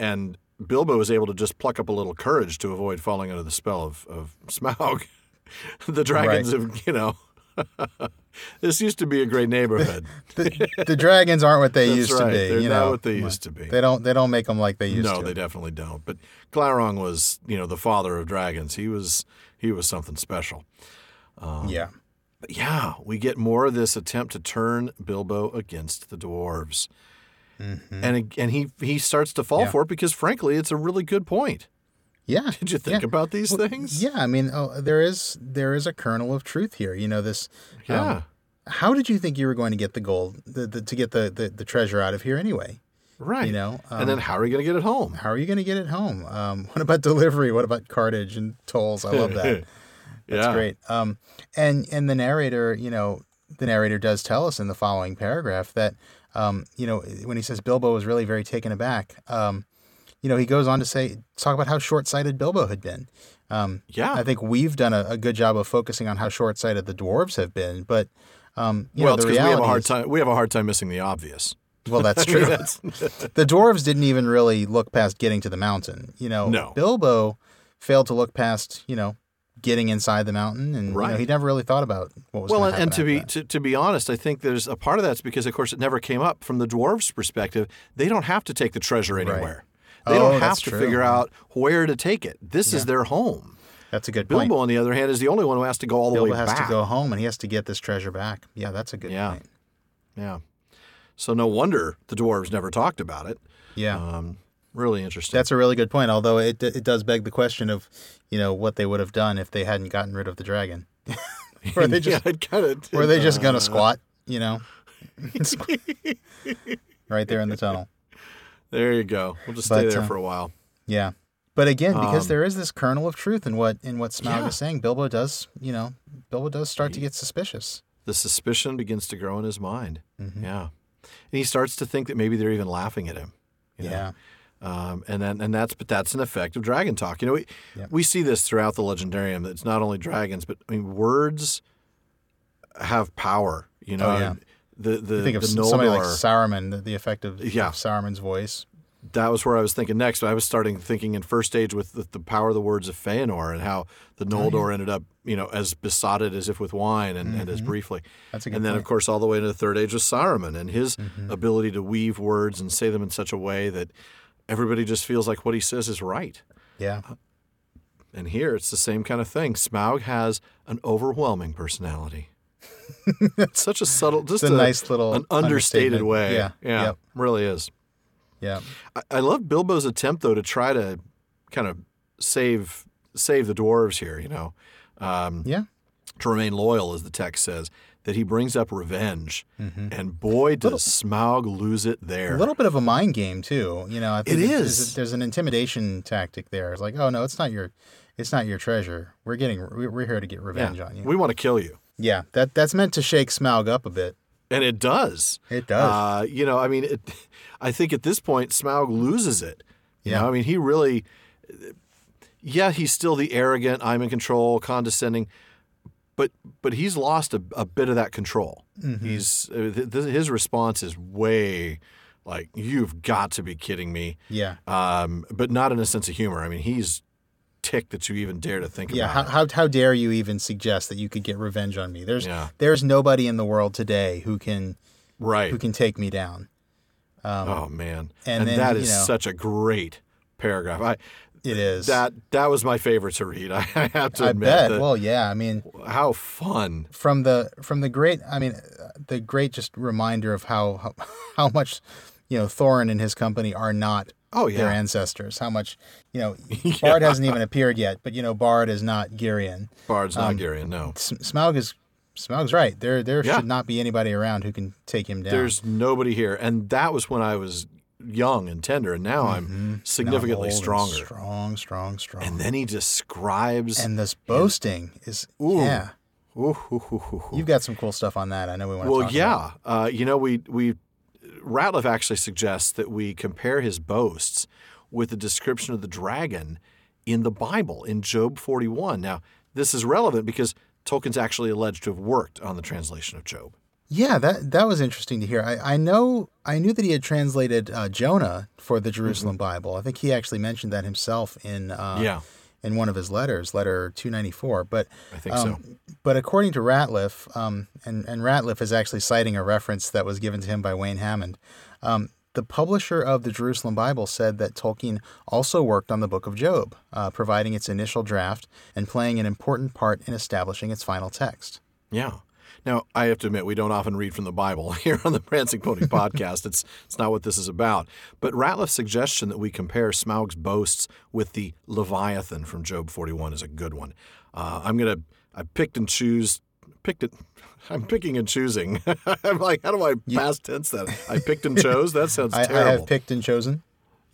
and Bilbo is able to just pluck up a little courage to avoid falling under the spell of Smaug, the dragons have, you know, this used to be a great neighborhood. the dragons aren't what they used to be. They're not what they used to be. They don't make them like they used to. No, they definitely don't. But Glaurung was, you know, the father of dragons. He was something special. Yeah, we get more of this attempt to turn Bilbo against the dwarves. Mm-hmm. And he starts to fall for it because, frankly, it's a really good point. Yeah. Did you think about these things? Yeah, I mean, there is a kernel of truth here. You know, this... how did you think you were going to get the gold, to get the treasure out of here anyway? Right. You know? And then how are you going to get it home? What about delivery? What about cartage and tolls? I love that. That's great. And the narrator, you know, does tell us in the following paragraph that, you know, when he says Bilbo was really very taken aback, you know, he goes on to talk about how short-sighted Bilbo had been. I think we've done a good job of focusing on how short-sighted the dwarves have been, but it's because we have a hard time missing the obvious. Well, that's true. The dwarves didn't even really look past getting to the mountain. You know, Bilbo failed to look past, you know, getting inside the mountain, and you know, he never really thought about what was going to happen. Well, and to be honest, I think there's a part of that's because, of course, it never came up from the dwarves' perspective. They don't have to take the treasure anywhere. Right. They don't have to figure out where to take it. This is their home. That's a good point. Bilbo, on the other hand, is the only one who has to go all the way back. Bilbo has to go home, and he has to get this treasure back. Yeah, that's a good point. Yeah. So no wonder the dwarves never talked about it. Yeah. Really interesting. That's a really good point, although it does beg the question of, you know, what they would have done if they hadn't gotten rid of the dragon. Were they just going to squat, you know? Right there in the tunnel. There you go. We'll just stay there for a while. Yeah. But again, because there is this kernel of truth in what Smaug is saying, Bilbo does start to get suspicious. The suspicion begins to grow in his mind. Mm-hmm. Yeah. And he starts to think that maybe they're even laughing at him. You know? Yeah. That's an effect of dragon talk. You know, we see this throughout the Legendarium. It's not only dragons, but I mean, words have power. You know, you think of Noldor, somebody like Saruman, the effect of Saruman's voice. That was where I was thinking next. I was thinking in first stage with the power of the words of Feanor and how the Noldor ended up, you know, as besotted as if with wine and as briefly. That's a good point. Then, of course, all the way into the third age was Saruman and his ability to weave words and say them in such a way that everybody just feels like what he says is right. Yeah. And here it's the same kind of thing. Smaug has an overwhelming personality. It's such a subtle, just a nice little an understated way. Yeah. Yeah. Yep. Really is. Yeah. I love Bilbo's attempt, though, to try to kind of save the dwarves here, you know. To remain loyal, as the text says. That he brings up revenge, and boy, does Smaug lose it there. A little bit of a mind game too, you know. I think there's an intimidation tactic there. It's like, oh no, it's not your treasure. We're here to get revenge on you. We want to kill you. Yeah, that's meant to shake Smaug up a bit. And it does. It does. You know, I mean, I think at this point, Smaug loses it. Yeah. You know, I mean, he really, yeah, he's still the arrogant, I'm in control, condescending, but he's lost a bit of that control. Mm-hmm. He's his response is way like, you've got to be kidding me. Yeah. But not in a sense of humor. I mean, he's ticked that you even dare to think about it. How dare you even suggest that you could get revenge on me? There's nobody in the world today who can take me down. Oh man. And then, that is such a great paragraph. It is. That was my favorite to read. I have to admit. I bet. Well, yeah. I mean, how fun. From the great. I mean, the great just reminder of how much, Thorin and his company are not. Oh, yeah. Their ancestors. How much, Bard hasn't even appeared yet. But Bard is not Girion. Bard's not Girion. No. Smaug's right. There should not be anybody around who can take him down. There's nobody here. And that was when I was young and tender, and now I'm significantly stronger. Strong. And then he describes... And this boasting is... Ooh. Yeah. Ooh. You've got some cool stuff on that. I know we want to talk about it. We Rateliff actually suggests that we compare his boasts with the description of the dragon in the Bible, in Job 41. Now, this is relevant because Tolkien's actually alleged to have worked on the translation of Job. Yeah, that was interesting to hear. I knew that he had translated Jonah for the Jerusalem Bible. I think he actually mentioned that himself in one of his letters, letter 294. But I think so. But according to Rateliff, and Rateliff is actually citing a reference that was given to him by Wayne Hammond. The publisher of the Jerusalem Bible said that Tolkien also worked on the Book of Job, providing its initial draft and playing an important part in establishing its final text. Yeah. Now, I have to admit, we don't often read from the Bible here on the Prancing Pony podcast. It's not what this is about. But Ratliff's suggestion that we compare Smaug's boasts with the Leviathan from Job 41 is a good one. I'm picking and choosing. I'm like, how do I past tense that? I picked and chose? That sounds terrible. I have picked and chosen.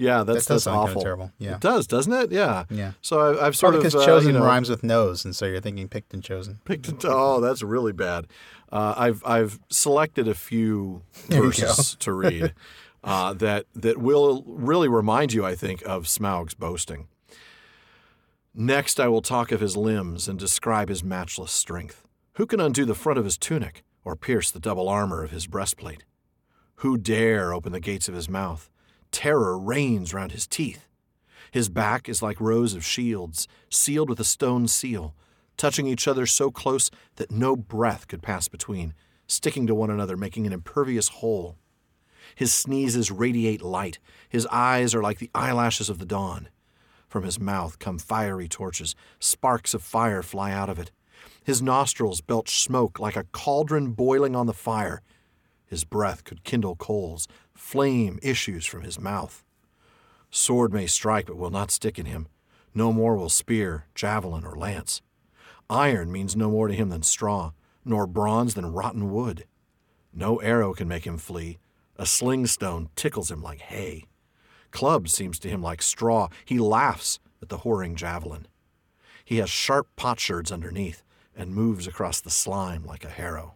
Yeah, that's awful. Kind of terrible. Yeah. It does, doesn't it? Yeah. Yeah. So I've sort of... because chosen rhymes with nose, and so you're thinking picked and chosen. Oh, that's really bad. I've selected a few verses to read that will really remind you, I think, of Smaug's boasting. Next, I will talk of his limbs and describe his matchless strength. Who can undo the front of his tunic or pierce the double armor of his breastplate? Who dare open the gates of his mouth? Terror reigns round his teeth. His back is like rows of shields, sealed with a stone seal, touching each other so close that no breath could pass between, sticking to one another, making an impervious hole. His sneezes radiate light. His eyes are like the eyelashes of the dawn. From his mouth come fiery torches. Sparks of fire fly out of it. His nostrils belch smoke like a cauldron boiling on the fire. His breath could kindle coals. Flame issues from his mouth. Sword may strike, but will not stick in him. No more will spear, javelin, or lance. Iron means no more to him than straw, nor bronze than rotten wood. No arrow can make him flee. A slingstone tickles him like hay. Club seems to him like straw. He laughs at the whoring javelin. He has sharp potsherds underneath, and moves across the slime like a harrow.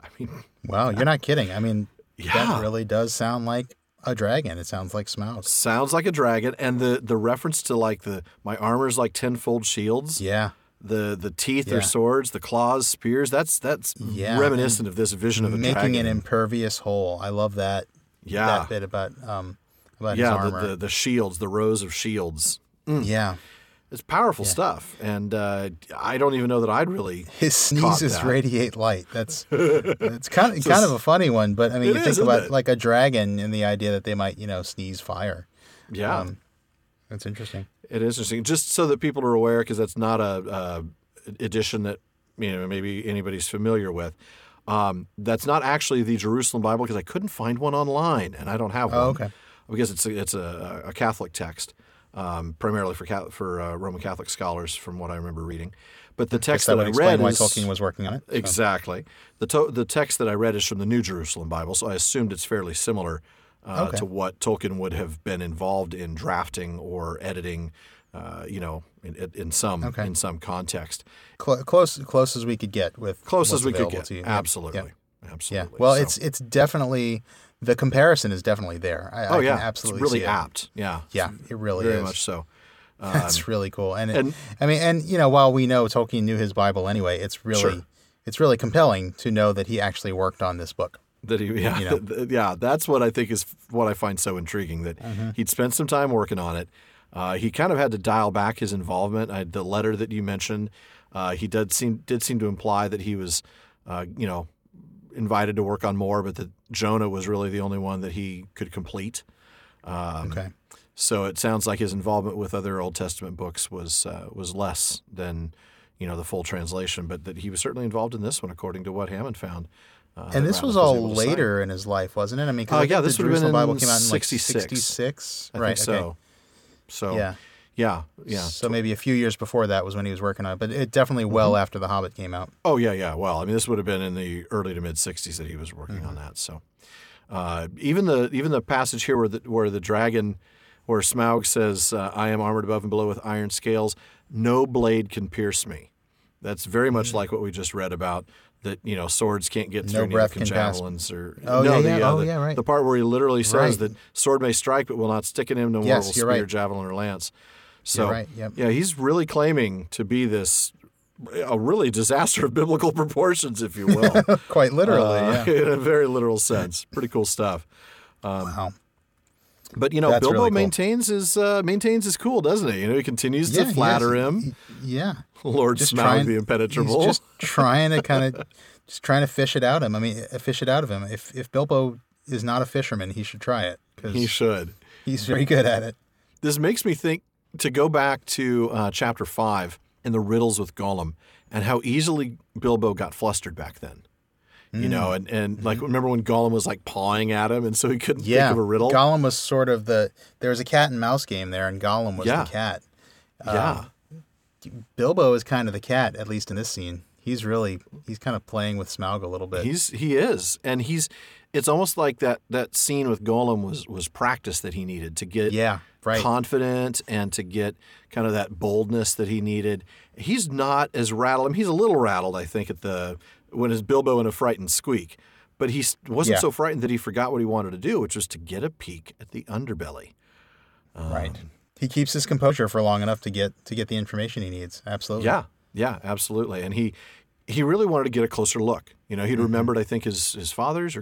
I mean... Wow, you're not kidding. I mean, that really does sound like a dragon. It sounds like Smaug. Sounds like a dragon. And the reference to like my armor's like tenfold shields. Yeah. The teeth are swords, the claws, spears. That's reminiscent of this vision of a dragon. Making an impervious hole. I love that. Yeah. That bit about his armor. Yeah, the shields, the rows of shields. Mm. Yeah. It's powerful stuff, and I don't even know that I'd really. His sneezes radiate light. That's kind of a funny one, but I mean, you think about like a dragon and the idea that they might sneeze fire. Yeah, that's interesting. It is interesting, just so that people are aware, because that's not a edition that maybe anybody's familiar with. That's not actually the Jerusalem Bible because I couldn't find one online, and I don't have one. Oh, okay. Because it's a Catholic text. Primarily for Roman Catholic scholars, from what I remember reading, but the text that I read is why Tolkien was working on it. So. Exactly, the text that I read is from the New Jerusalem Bible, so I assumed it's fairly similar to what Tolkien would have been involved in drafting or editing, in some context. Close as we could get with close as we could get. Absolutely, Absolutely. Yeah. Well, so. It's definitely the comparison is definitely there. I can absolutely. It's really apt. Yeah. Yeah. It really very is. Very much so. That's really cool. And while we know Tolkien knew his Bible anyway, it's really compelling to know that he actually worked on this book. That's what I think is what I find so intriguing, that he'd spent some time working on it. He kind of had to dial back his involvement. The letter that you mentioned, he did seem to imply that he was, invited to work on more, but that Jonah was really the only one that he could complete. Okay. So it sounds like his involvement with other Old Testament books was less than, the full translation, but that he was certainly involved in this one, according to what Hammond found. And this was all later in his life, wasn't it? I mean, this would have been in Bible came out in 66. I think so. Okay. So yeah. So maybe a few years before that was when he was working on it, but it definitely well after The Hobbit came out. Oh yeah. Well, I mean, this would have been in the early to mid '60s that he was working on that. So even the passage here where the dragon, where Smaug says, "I am armored above and below with iron scales. No blade can pierce me." That's very much like what we just read about. That swords can't get through, neither can javelins. The part where he literally says that sword may strike but will not stick in him, no mortal spear, javelin, or lance. So you're right. Yep. Yeah, he's really claiming to be this a really disaster of biblical proportions, if you will. Quite literally, in a very literal sense. Pretty cool stuff. Wow. But Bilbo really cool. maintains his cool, doesn't he? He continues to flatter him. Yeah, Lord Smaug the impenetrable. He's just trying to fish it out of him. If Bilbo is not a fisherman, he should try it. He should. He's very good at it. This makes me think to go back to Chapter 5 and the riddles with Gollum and how easily Bilbo got flustered back then. Remember when Gollum was pawing at him and so he couldn't think of a riddle? Gollum was sort of there was a cat and mouse game there and Gollum was the cat. Bilbo is kind of the cat, at least in this scene. He's kind of playing with Smaug a little bit. He is. And it's almost like that scene with Gollum was practice that he needed to get confident and to get kind of that boldness that he needed. He's not as rattled. I mean, he's a little rattled, I think, when it's Bilbo in a frightened squeak, but he wasn't so frightened that he forgot what he wanted to do, which was to get a peek at the underbelly. Right. He keeps his composure for long enough to get the information he needs. Absolutely. Yeah, absolutely. And he really wanted to get a closer look. He'd remembered, I think, his father's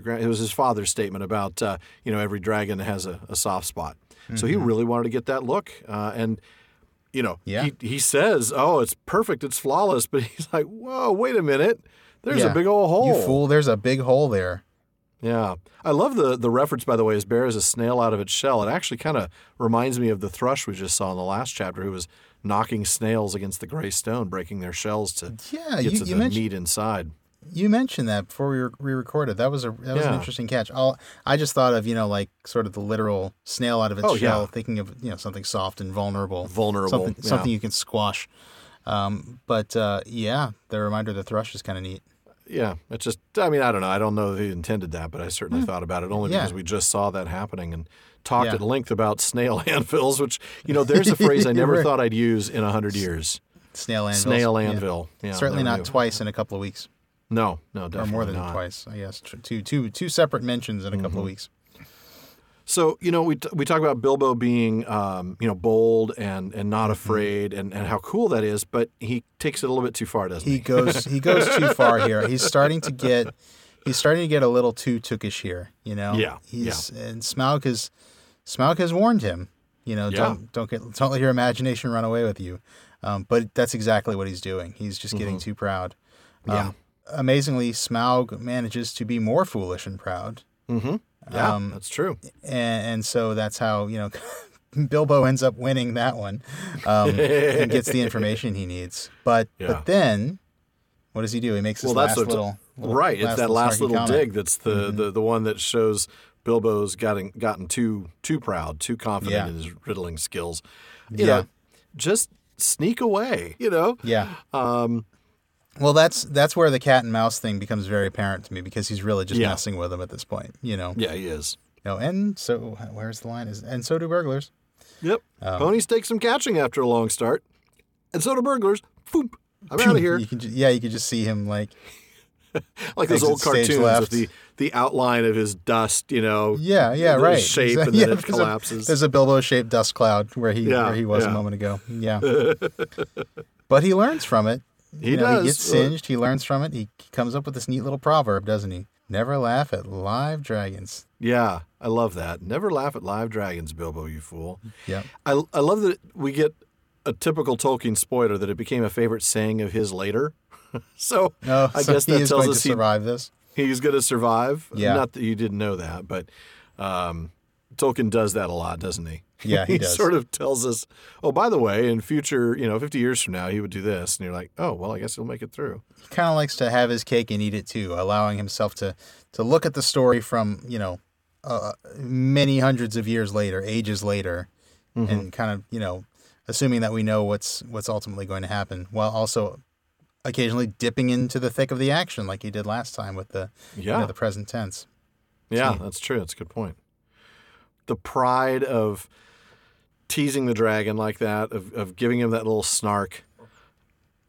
father's statement about every dragon has a soft spot. So he really wanted to get that look. He says, "Oh, it's perfect, it's flawless," but he's like, "Whoa, wait a minute. There's a big old hole. You fool, there's a big hole there." Yeah. I love the reference, by the way, as bear is a snail out of its shell. It actually kind of reminds me of the thrush we just saw in the last chapter, who was knocking snails against the gray stone, breaking their shells to get to the meat inside. You mentioned that before we recorded. That was an interesting catch. I just thought of, sort of the literal snail out of its shell, thinking of, something soft and vulnerable. Something you can squash. The reminder of the thrush is kind of neat. Yeah, it's just, I don't know. I don't know if he intended that, but I certainly thought about it only because we just saw that happening and talked at length about snail anvils, which, there's a phrase I never thought I'd use in 100 years. Snail anvils. Snail anvil. Yeah, certainly not twice in a couple of weeks. No, definitely not. Or more than twice, I guess. Two separate mentions in a couple of weeks. So, we talk about Bilbo being, bold and not afraid and how cool that is, but he takes it a little bit too far, doesn't he? He goes too far here. He's starting to get a little too Tookish here, Yeah. And Smaug has warned him, don't let your imagination run away with you. But that's exactly what he's doing. He's just getting too proud. Amazingly, Smaug manages to be more foolish and proud. Mm-hmm. Yeah, that's true. And so that's how, Bilbo ends up winning that one and gets the information he needs. But then what does he do? He makes his last little dig that's the one that shows Bilbo's gotten too proud, too confident in his riddling skills. Just sneak away, Yeah. Well, that's where the cat and mouse thing becomes very apparent to me because he's really just messing with him at this point, Yeah, he is. And so where's the line? And so do burglars. Yep. Ponies take some catching after a long start. And so do burglars. Boop. I'm out of here. You can just see him Like those old cartoons with the outline of his dust, you know. Yeah, right. Shape, exactly. And then it collapses. There's a Bilbo-shaped dust cloud where he was a moment ago. Yeah. But he learns from it. He does. He gets singed. He learns from it. He comes up with this neat little proverb, doesn't he? Never laugh at live dragons. Yeah, I love that. Never laugh at live dragons, Bilbo, you fool. Yeah. I love that we get a typical Tolkien spoiler that it became a favorite saying of his later. I guess that tells us he's going to survive. Yeah. Not that you didn't know that, but Tolkien does that a lot, doesn't he? Yeah, he does. He sort of tells us, oh, by the way, in future, 50 years from now, he would do this. And you're like, oh, well, I guess he'll make it through. He kind of likes to have his cake and eat it, too, allowing himself to look at the story from, many hundreds of years later, ages later, mm-hmm. and kind of, assuming that we know what's ultimately going to happen, while also occasionally dipping into the thick of the action like he did last time with the present tense. Yeah, that's true. That's a good point. The pride of teasing the dragon like that, of giving him that little snark.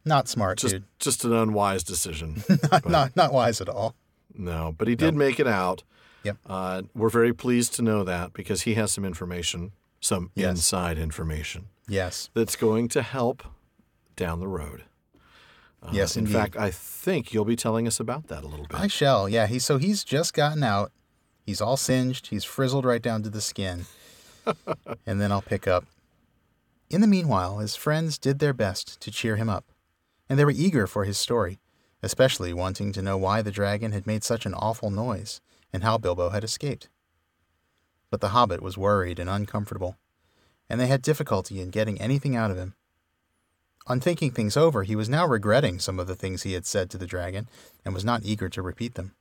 Not smart, dude. Just an unwise decision. not wise at all. No, but he did make it out. Yep. We're very pleased to know that because he has some information, inside information. Yes. That's going to help down the road. Yes, indeed. In fact, I think you'll be telling us about that a little bit. I shall, yeah. So he's just gotten out. He's all singed. He's frizzled right down to the skin. And then I'll pick up. In the meanwhile, his friends did their best to cheer him up, and they were eager for his story, especially wanting to know why the dragon had made such an awful noise and how Bilbo had escaped. But the hobbit was worried and uncomfortable, and they had difficulty in getting anything out of him. On thinking things over, he was now regretting some of the things he had said to the dragon and was not eager to repeat them.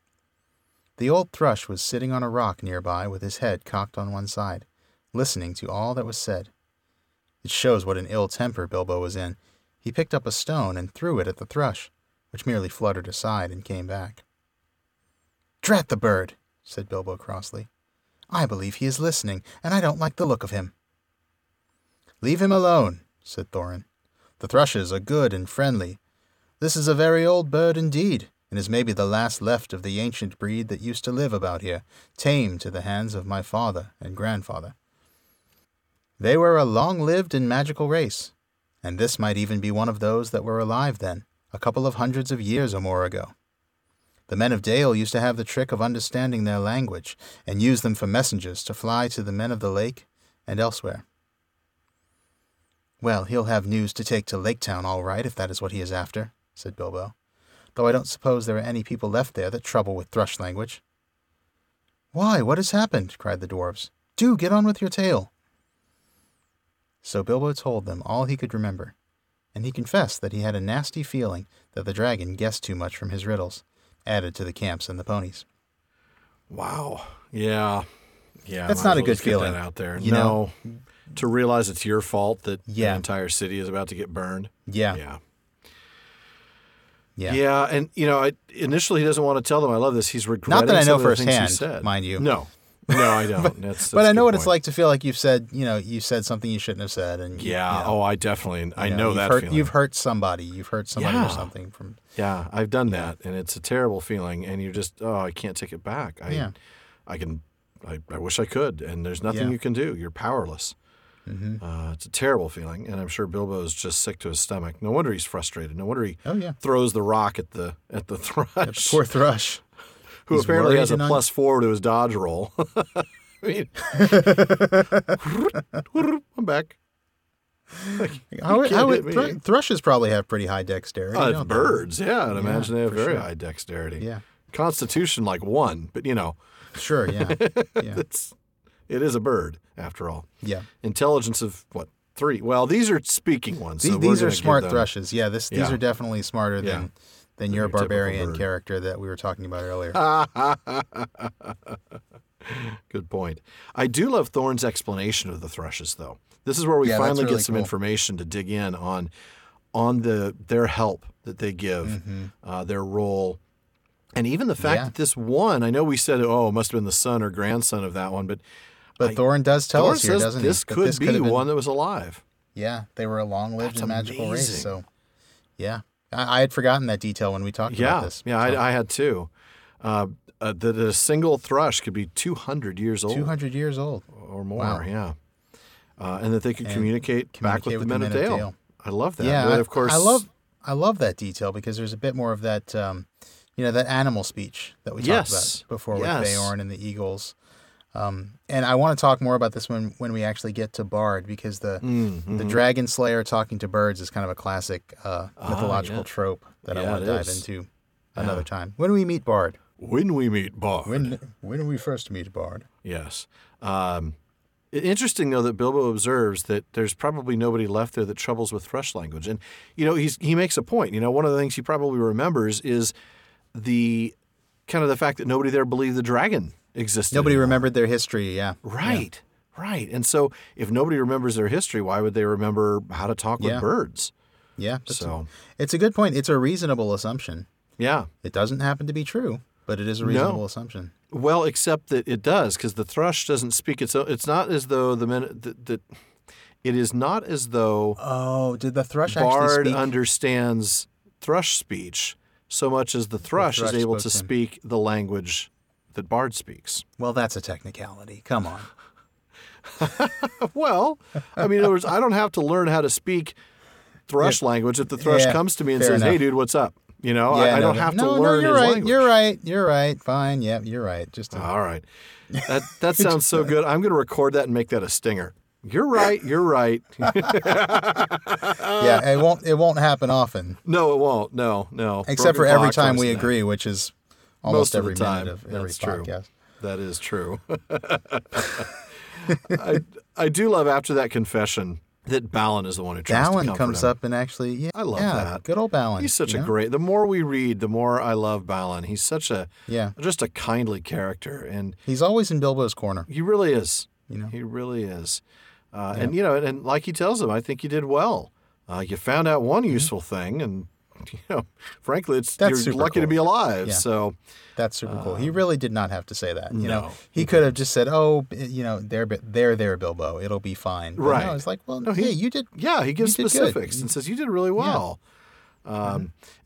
The old thrush was sitting on a rock nearby with his head cocked on one side, listening to all that was said. It shows what an ill temper Bilbo was in. He picked up a stone and threw it at the thrush, which merely fluttered aside and came back. "Drat the bird," said Bilbo crossly. "I believe he is listening, and I don't like the look of him." "Leave him alone," said Thorin. "The thrushes are good and friendly. This is a very old bird indeed, and is maybe the last left of the ancient breed that used to live about here, tame to the hands of my father and grandfather. They were a long-lived and magical race, and this might even be one of those that were alive then, a couple of hundreds of years or more ago. The men of Dale used to have the trick of understanding their language, and used them for messengers to fly to the men of the lake and elsewhere." "Well, he'll have news to take to Lake Town all right, if that is what he is after," said Bilbo, "though I don't suppose there are any people left there that trouble with thrush language." "Why, what has happened?" cried the dwarves. "Do get on with your tale." So Bilbo told them all he could remember, and he confessed that he had a nasty feeling that the dragon guessed too much from his riddles, added to the camps and the ponies. Wow. Yeah. That's not a good feeling. Get that out there. You know, to realize it's your fault that the entire city is about to get burned. Yeah. And, initially he doesn't want to tell them. I love this. He's regretting some of the things he said. Not that I know firsthand, mind you. No, I don't. But I know what it's like to feel like you've said, you said something you shouldn't have said. And I definitely, I know that feeling. You've hurt somebody. You've hurt somebody or something. Yeah, I've done that. And it's a terrible feeling. And you're just, I can't take it back. I wish I could. And there's nothing you can do. You're powerless. Mm-hmm. It's a terrible feeling, and I'm sure Bilbo's just sick to his stomach. No wonder he's frustrated. No wonder he throws the rock at the thrush. That poor thrush, who he's apparently has a +4 to his dodge roll. I mean, I'm back. Thrushes probably have pretty high dexterity. Birds, I'd imagine they have very high dexterity. Yeah, Constitution like 1, but sure, it is a bird, after all. Yeah. Intelligence of, 3? Well, these are speaking ones. These are smart thrushes. Yeah, these are definitely smarter than your barbarian character that we were talking about earlier. Good point. I do love Thorne's explanation of the thrushes, though. This is where we finally get some information to dig in on their help that they give, their role. And even the fact that this one, I know we said, it must have been the son or grandson of that one, But Thorin does tell us here, doesn't he? This could be one that was alive. Yeah, they were a long-lived and magical race. So, I had forgotten that detail when we talked about this. Yeah, so. I had too. That a single thrush could be 200 years old. 200 years old. Or more, wow. Yeah. And that they could communicate back with the men of Dale. I love that. Yeah, but of course, I love that detail because there's a bit more of that, that animal speech that we talked about before with Beorn and the eagles. And I want to talk more about this when we actually get to Bard, because the dragon slayer talking to birds is kind of a classic mythological trope that I want to dive into another time. When we first meet Bard. Yes. Interesting, though, that Bilbo observes that there's probably nobody left there that troubles with thrush language. And, he makes a point. One of the things he probably remembers is the fact that nobody there believed the dragon existed. Nobody remembered their history, yeah. Right, yeah. Right. And so if nobody remembers their history, why would they remember how to talk with birds? Yeah. So it's a good point. It's a reasonable assumption. Yeah. It doesn't happen to be true, but it is a reasonable assumption. Well, except that it does, because the thrush doesn't speak its own. It's not as though it is not as though. Oh, did the thrush Bard actually speak? Understands thrush speech so much as the thrush is able to speak the language that Bard speaks. Well, that's a technicality. Come on. Well, in other words, I don't have to learn how to speak thrush language if the thrush comes to me and says, enough. Hey, dude, what's up? I don't have to learn his language. You're right. Fine. Yep, you're right. All right. That sounds so good. I'm going to record that and make that a stinger. You're right. Yeah, it won't happen often. No, it won't. No. Except for every time we agree, which is almost every minute of every podcast. That is true. I do love after that confession that Balin is the one who tries to comfort him. Balin comes up and actually, I love that. Good old Balin. He's such a great, the more we read, the more I love Balin. He's such just a kindly character. And he's always in Bilbo's corner. He really is. He really is. And, and like he tells him, I think you did well. You found out one useful thing and, frankly, you're lucky to be alive. Yeah. So that's super cool. He really did not have to say that. He could have just said, "Oh, there, Bilbo. It'll be fine." But right? No, it's like, well, you did. Yeah, he gives specifics and says you did really well. Yeah.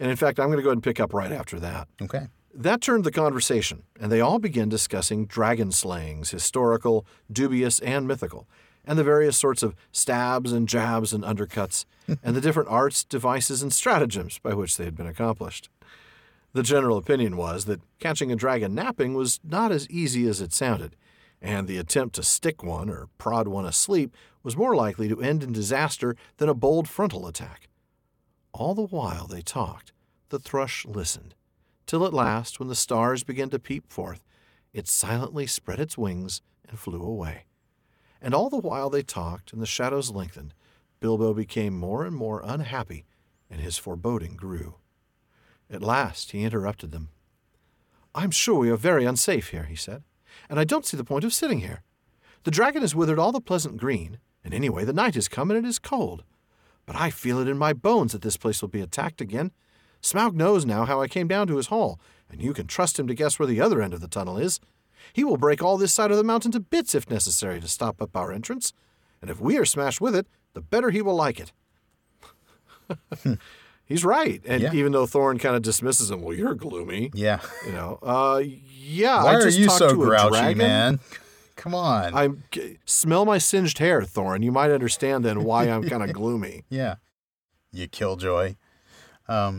And in fact, I'm going to go ahead and pick up right after that. Okay. That turned the conversation, and they all begin discussing dragon slayings, historical, dubious, and mythical, and the various sorts of stabs and jabs and undercuts, and the different arts, devices, and stratagems by which they had been accomplished. The general opinion was that catching a dragon napping was not as easy as it sounded, and the attempt to stick one or prod one asleep was more likely to end in disaster than a bold frontal attack. All the while they talked, the thrush listened, till at last, when the stars began to peep forth, it silently spread its wings and flew away. And all the while they talked and the shadows lengthened, Bilbo became more and more unhappy, and his foreboding grew. At last he interrupted them. "I'm sure we are very unsafe here," he said, "and I don't see the point of sitting here. The dragon has withered all the pleasant green, and anyway the night has come and it is cold. But I feel it in my bones that this place will be attacked again. Smaug knows now how I came down to his hall, and you can trust him to guess where the other end of the tunnel is. He will break all this side of the mountain to bits if necessary to stop up our entrance, and if we are smashed with it, the better he will like it." He's right, and even though Thorin kind of dismisses him, "Well, you're gloomy." Yeah, why I just are you so grouchy, man? Come on, smell my singed hair, Thorin. You might understand then why I'm kind of gloomy. Yeah, you killjoy.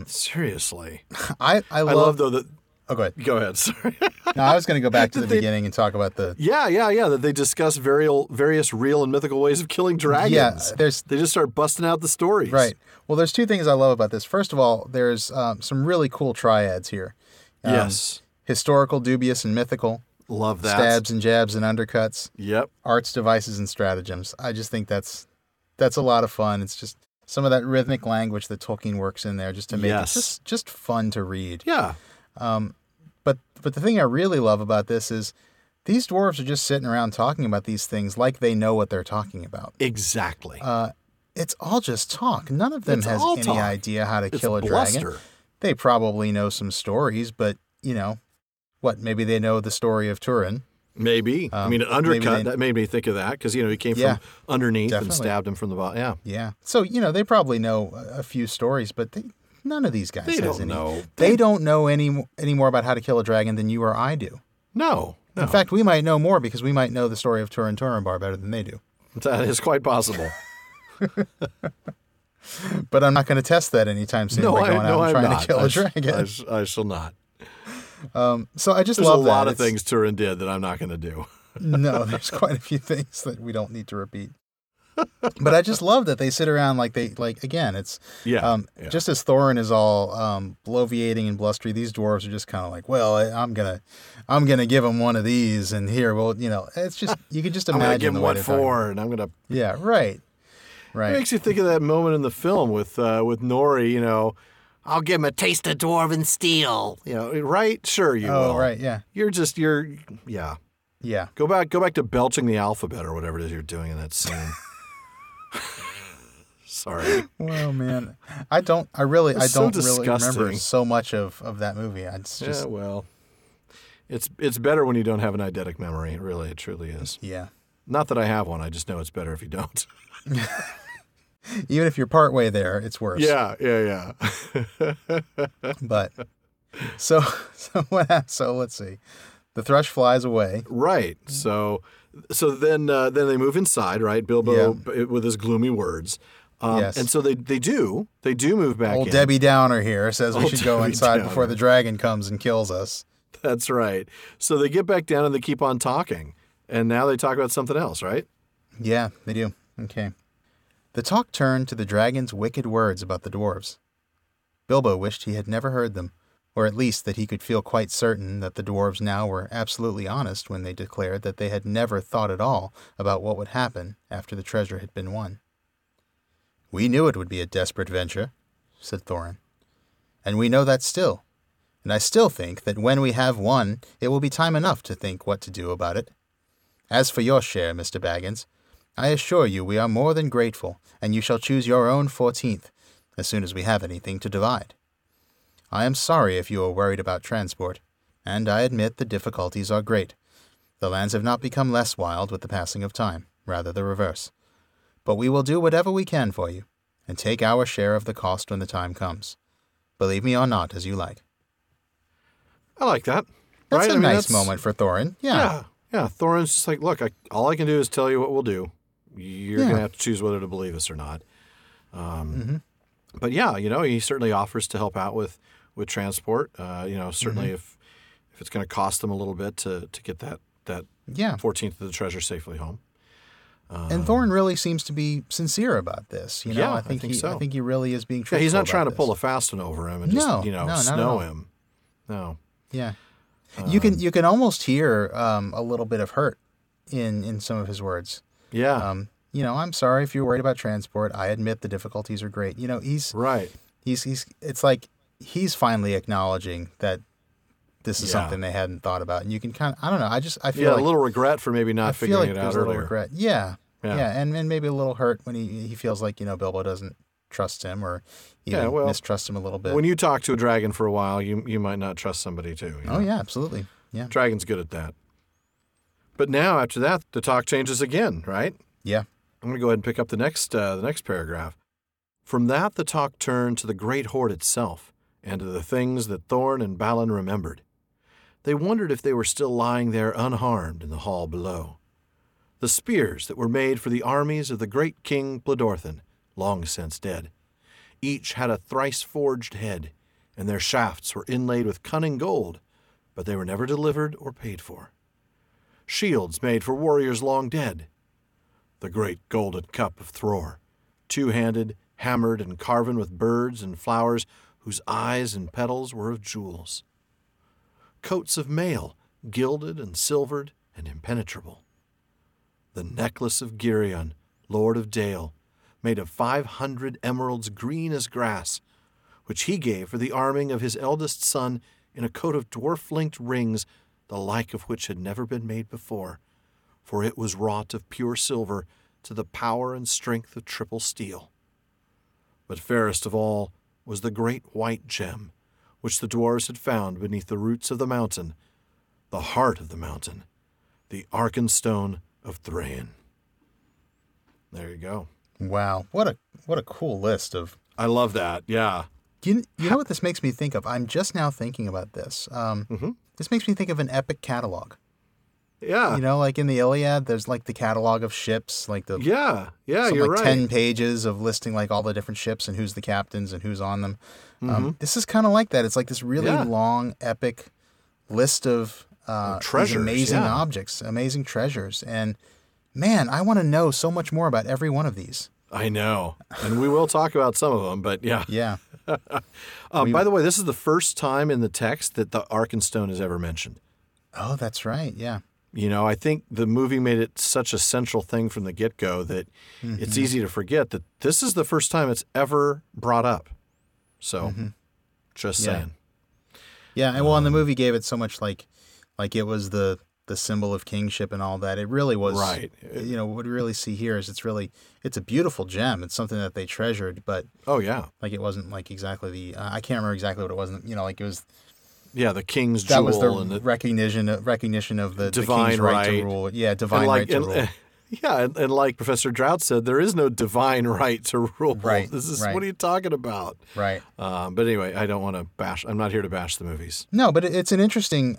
Seriously, I love though that. Oh, go ahead. Go ahead. Sorry. No, I was going to go back to beginning and talk about the. Yeah. That they discuss various real and mythical ways of killing dragons. Yeah, they just start busting out the stories. Right. Well, there's two things I love about this. First of all, there's some really cool triads here. Yes. Historical, dubious, and mythical. Love that. Stabs and jabs and undercuts. Yep. Arts, devices, and stratagems. I just think that's a lot of fun. It's just some of that rhythmic language that Tolkien works in there just to make it just fun to read. Yeah. But the thing I really love about this is these dwarves are just sitting around talking about these things like they know what they're talking about. Exactly. It's all just talk. None of them has any idea how to kill a dragon. They probably know some stories, but, maybe they know the story of Turin. Maybe. That made me think of that because, he came from underneath and stabbed him from the bottom. Yeah. So, they probably know a few stories, but they None of these guys know. They don't know any more about how to kill a dragon than you or I do. No. In fact, we might know more because we might know the story of Turin Bar better than they do. That is quite possible. But I'm not going to test that anytime soon. No, I'm not trying to kill a dragon. I shall not. So I just love that. There's a lot of things Turin did that I'm not going to do. No, there's quite a few things that we don't need to repeat. But I just love that they sit around just as Thorin is all bloviating and blustery, these dwarves are just kind of like, well, I'm gonna give him one of these, and here, well, you know, it's just you can just imagine. I'm gonna give him what for, and I'm gonna. Yeah, right. Right. It makes you think of that moment in the film with Nori. You know, I'll give him a taste of dwarven steel. You know, right? Sure, you will. Oh, right. Yeah. Yeah. Go back to belching the alphabet or whatever it is you're doing in that scene. Sorry. Well, man, I don't really remember so much of that movie. It's better when you don't have an eidetic memory. Really, it truly is. Yeah. Not that I have one. I just know it's better if you don't. Even if you're partway there, it's worse. Yeah. But so what? So let's see. The thrush flies away. Right. So then they move inside, right? Bilbo with his gloomy words. Yes. And so they do move back in. Old Debbie Downer here says we should go inside before the dragon comes and kills us. That's right. So they get back down and they keep on talking. And now they talk about something else, right? Yeah, they do. Okay. The talk turned to the dragon's wicked words about the dwarves. Bilbo wished he had never heard them, or at least that he could feel quite certain that the dwarves now were absolutely honest when they declared that they had never thought at all about what would happen after the treasure had been won. We knew it would be a desperate venture, said Thorin, and we know that still, and I still think that when we have won, it will be time enough to think what to do about it. As for your share, Mr. Baggins, I assure you we are more than grateful, and you shall choose your own 14th, as soon as we have anything to divide. I am sorry if you are worried about transport, and I admit the difficulties are great. The lands have not become less wild with the passing of time, rather the reverse. But we will do whatever we can for you, and take our share of the cost when the time comes. Believe me or not, as you like. I like that. That's right? That's a nice moment for Thorin. Yeah, Thorin's just like, look, all I can do is tell you what we'll do. You're going to have to choose whether to believe us or not. But yeah, you know, he certainly offers to help out with transport, certainly if it's going to cost them a little bit to get that 14th of the treasure safely home. And Thorin really seems to be sincere about this. You know, yeah, I think so. I think he really is being truthful. Yeah, he's not trying to pull a fast one over him and snow him. No. Yeah. You can almost hear a little bit of hurt in some of his words. Yeah. I'm sorry if you're worried about transport. I admit the difficulties are great. You know, he's right. He's it's like he's finally acknowledging that this is something they hadn't thought about, and you can kind of I feel like a little regret for maybe not figuring it out earlier. Yeah, and maybe a little hurt when he feels like, you know, Bilbo doesn't trust him or mistrust him a little bit. When you talk to a dragon for a while, you might not trust somebody too. You know? Oh yeah, absolutely. Yeah, dragon's good at that. But now after that, the talk changes again, right? Yeah. I'm going to go ahead and pick up the next paragraph. From that, the talk turned to the great hoard itself and to the things that Thorin and Balin remembered. They wondered if they were still lying there unharmed in the hall below. The spears that were made for the armies of the great King Bladorthin, long since dead. Each had a thrice-forged head, and their shafts were inlaid with cunning gold, but they were never delivered or paid for. Shields made for warriors long dead. The great golden cup of Thror, two-handed, hammered and carven with birds and flowers whose eyes and petals were of jewels. Coats of mail, gilded and silvered and impenetrable. The necklace of Girion, lord of Dale, made of 500 emeralds green as grass, which he gave for the arming of his eldest son in a coat of dwarf-linked rings, the like of which had never been made before, for it was wrought of pure silver to the power and strength of triple steel. But fairest of all was the great white gem, which the dwarves had found beneath the roots of the mountain, the heart of the mountain, the Arkenstone of Thrain. There you go. Wow, what a cool list of. I love that. Yeah, You know what this makes me think of? I'm just now thinking about this. This makes me think of an epic catalog. Yeah. You know, like in the Iliad, there's like the catalog of ships, like the you're like right. 10 pages of listing like all the different ships and who's the captains and who's on them. This is kind of like that. It's like this really long, epic list of treasures, amazing objects, amazing treasures. And man, I want to know so much more about every one of these. I know. And we will talk about some of them, but yeah. By the way, this is the first time in the text that the Arkenstone is ever mentioned. Oh, that's right. Yeah. You know, I think the movie made it such a central thing from the get-go that it's easy to forget that this is the first time it's ever brought up. So, just saying. Yeah, and well, and the movie gave it so much, like it was the symbol of kingship and all that. It really was, right. You know, what we really see here is it's a beautiful gem. It's something that they treasured, but it wasn't like exactly I can't remember exactly what it was. You know, like it was. Yeah, the king's jewel. That was the and recognition of the king's right to rule. Yeah, divine right to rule. Yeah, and like Professor Drought said, there is no divine right to rule. Right, this is what are you talking about? Right. But anyway, I don't want to bash. I'm not here to bash the movies. No, but it's an interesting.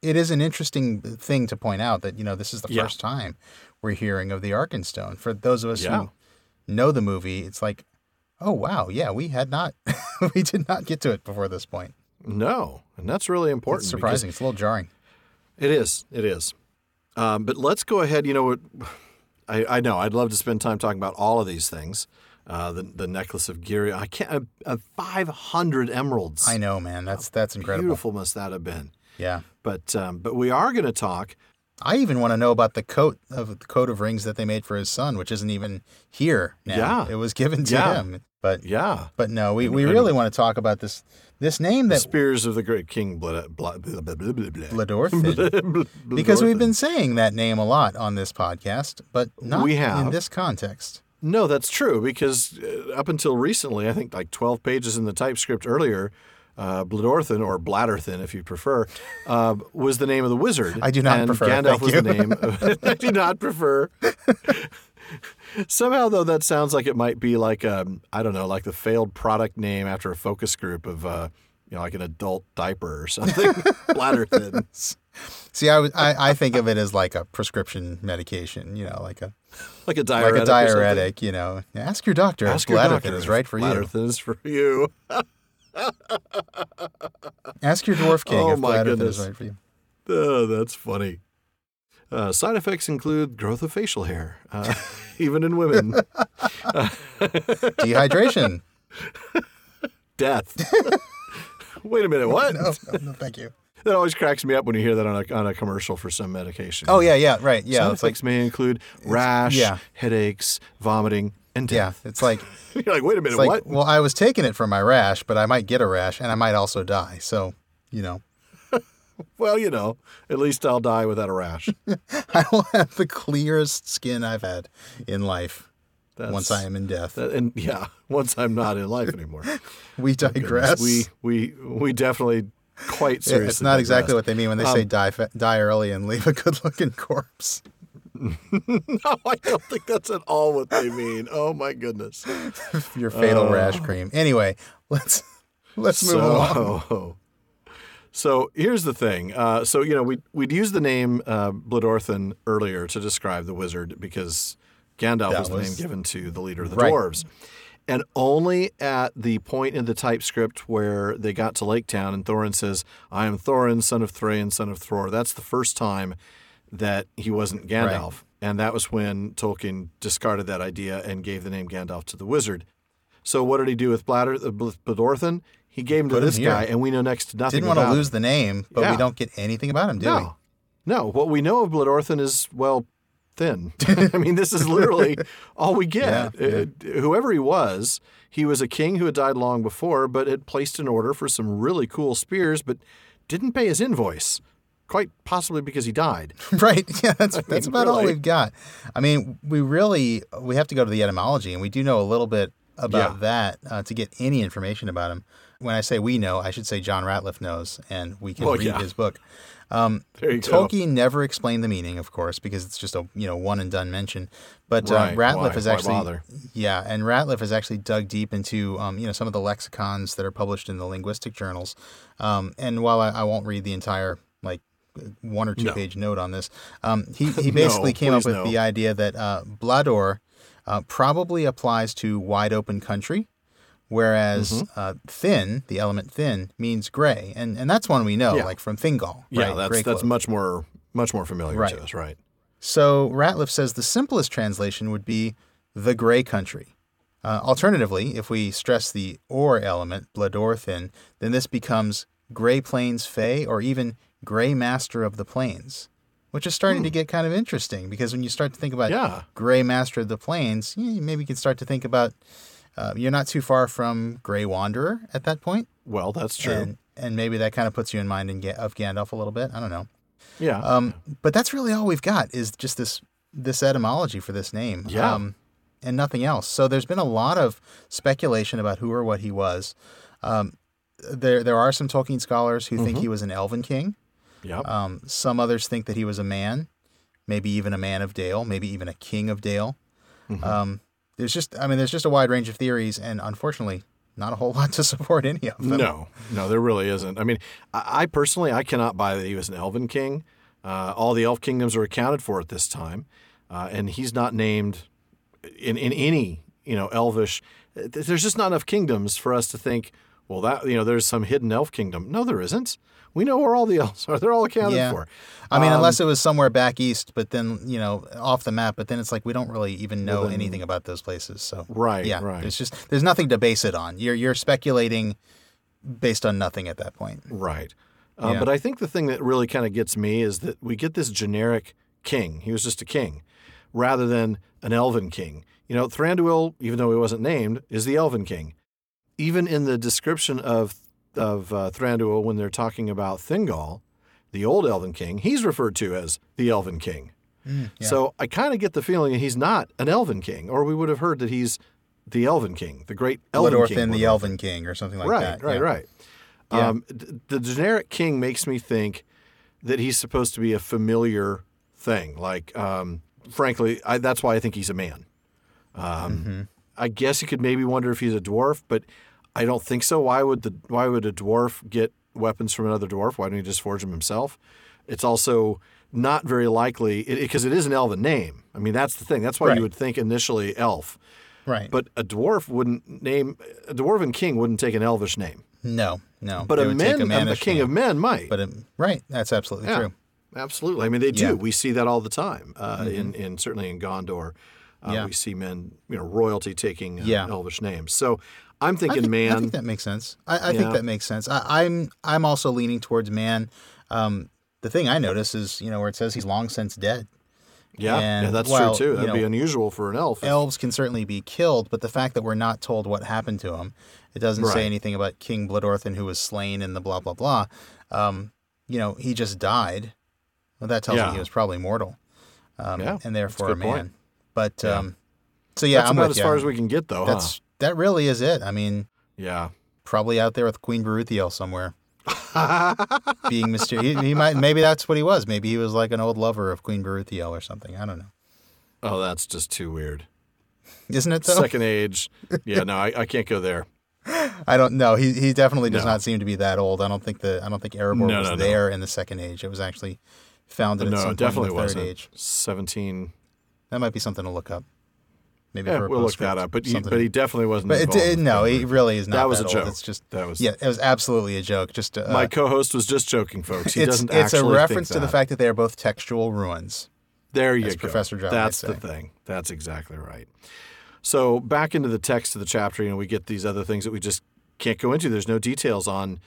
It is an interesting thing to point out that this is the first time we're hearing of the Arkenstone. For those of us who know the movie, it's like, oh wow, yeah, we did not get to it before this point. No, and that's really important. It's surprising. It's a little jarring. It is. But let's go ahead. You know, I know I'd love to spend time talking about all of these things. The necklace of Girion. 500 emeralds. I know, man. That's incredible. Beautiful must that have been. Yeah. But we are going to talk. I even want to know about the coat of rings that they made for his son, which isn't even here now. Yeah. It was given to him. But no, we really want to talk about this name that the spears of the great King Bladorthin, because we've been saying that name a lot on this podcast, but not in this context. No, that's true, because up until recently, I think like 12 pages in the typescript earlier, Bladorthin, or Bladorthin if you prefer, was the name of the wizard. I do not prefer. And Gandalf was the name of, I do not prefer. Somehow, though, that sounds like it might be like, I don't know, like the failed product name after a focus group of, like an adult diaper or something. Bladorthin. See, I think of it as like a prescription medication, like a diuretic. Like a diuretic, Ask your doctor if Bladorthin is right for you. Bladorthin is for you. Ask your dwarf king if Bladorthin is right for you. Oh, that's funny. Side effects include growth of facial hair, even in women. Dehydration. Death. Wait a minute, what? No, thank you. That always cracks me up when you hear that on a commercial for some medication. Oh, yeah, right. Yeah, side effects may include rash, headaches, vomiting, and death. Yeah, it's like... You're like, wait a minute, what? Well, I was taking it for my rash, but I might get a rash, and I might also die, so, Well, at least I'll die without a rash. I will have the clearest skin I've had in life once I am in death. Once I'm not in life anymore. We digress. We definitely quite seriously It's not digress. Exactly what they mean when they say die early and leave a good-looking corpse. No, I don't think that's at all what they mean. Oh, my goodness. Your fatal rash cream. Anyway, let's move along. So here's the thing. We'd used the name Bladorthin earlier to describe the wizard because Gandalf was the name given to the leader of the dwarves. And only at the point in the typescript where they got to Lake Town and Thorin says, I am Thorin, son of Thrain, son of Thror. That's the first time that he wasn't Gandalf. Right. And that was when Tolkien discarded that idea and gave the name Gandalf to the wizard. So what did he do with Bladorthin? He gave him to this guy, and we know next to nothing about him. Didn't want to lose the name, but we don't get anything about him, do we? No. What we know of Bladorthin is, thin. I mean, this is literally all we get. Yeah, whoever he was a king who had died long before, but had placed an order for some really cool spears, but didn't pay his invoice, quite possibly because he died. Right. Yeah, that's about all we've got. I mean, we have to go to the etymology, and we do know a little bit about that to get any information about him. When I say we know, I should say John Rateliff knows, and we can read his book. Tolkien never explained the meaning, of course, because it's just a one and done mention. But Rateliff is actually and Rateliff has actually dug deep into some of the lexicons that are published in the linguistic journals. And while I won't read the entire one or two page note on this, he basically came up with the idea that Blador probably applies to wide open country. Whereas thin, the element thin, means gray, and that's one we know, from Thingol. Yeah, right? that's much more familiar to us, right? So Rateliff says the simplest translation would be the gray country. Alternatively, if we stress the or element, Bladorthin, then this becomes gray plains fey, or even gray master of the plains, which is starting to get kind of interesting, because when you start to think about gray master of the plains, maybe you can start to think about. You're not too far from Grey Wanderer at that point. Well, that's true. And maybe that kind of puts you in mind of Gandalf a little bit. I don't know. Yeah. But that's really all we've got is just this etymology for this name. Yeah. And nothing else. So there's been a lot of speculation about who or what he was. There are some Tolkien scholars who think he was an elven king. Yeah. Some others think that he was a man, maybe even a man of Dale, maybe even a king of Dale. Mm-hmm. There's just a wide range of theories, and unfortunately, not a whole lot to support any of them. No, there really isn't. I personally, I cannot buy that he was an elven king. All the elf kingdoms are accounted for at this time, and he's not named in any elvish. There's just not enough kingdoms for us to think. Well, that there's some hidden elf kingdom. No, there isn't. We know where all the elves are. They're all accounted for. Unless it was somewhere back east, but then, off the map. But then it's like we don't really even know anything about those places. So right. There's nothing to base it on. You're speculating based on nothing at that point. Right. But I think the thing that really kind of gets me is that we get this generic king. He was just a king rather than an elven king. Thranduil, even though he wasn't named, is the elven king. Even in the description of Thranduil, when they're talking about Thingol, the old Elven King, he's referred to as the Elven King. So I kind of get the feeling that he's not an Elven King, or we would have heard that he's the Elven King, the great Elven King. Bladorthin, the Elven King, or something like that. Right. Yeah. The generic king makes me think that he's supposed to be a familiar thing. Frankly, that's why I think he's a man. I guess you could maybe wonder if he's a dwarf, but I don't think so. Why would a dwarf get weapons from another dwarf? Why don't he just forge them himself? It's also not very likely because it is an elven name. That's the thing. That's why you would think initially elf. Right. But a dwarven king wouldn't take an elvish name. No. But a king name. Of men might. But that's absolutely true. Absolutely. They do. Yeah. We see that all the time in certainly in Gondor. We see men, royalty taking elvish names. So I'm thinking man. I think that makes sense. I think that makes sense. I'm also leaning towards man. The thing I notice is, where it says he's long since dead. Yeah, that's true too. That'd be unusual for an elf. Elves can certainly be killed, but the fact that we're not told what happened to him, it doesn't say anything about King Bladorthin who was slain in the blah, blah, blah. He just died. Well, that tells me he was probably mortal. And therefore a man. Point. But that's about as far as we can get, though. That really is it. Probably out there with Queen Beruthiel somewhere, being mysterious. He might. Maybe that's what he was. Maybe he was like an old lover of Queen Beruthiel or something. I don't know. Oh, that's just too weird, isn't it? Though second age. Yeah, no, I can't go there. I don't know. He definitely does not seem to be that old. I don't think Erebor was there in the second age. It was actually founded in some definitely point in the third age. 17. That might be something to look up. Maybe we'll look that up. But he definitely wasn't. But he really is not. That was a joke. Old. It's just it was absolutely a joke. Just my co-host was just joking, folks. He doesn't actually. It's a reference to the fact that they are both textual ruins. There you go, Professor Job. That's the thing. That's exactly right. So back into the text of the chapter, we get these other things that we just can't go into. There's no details on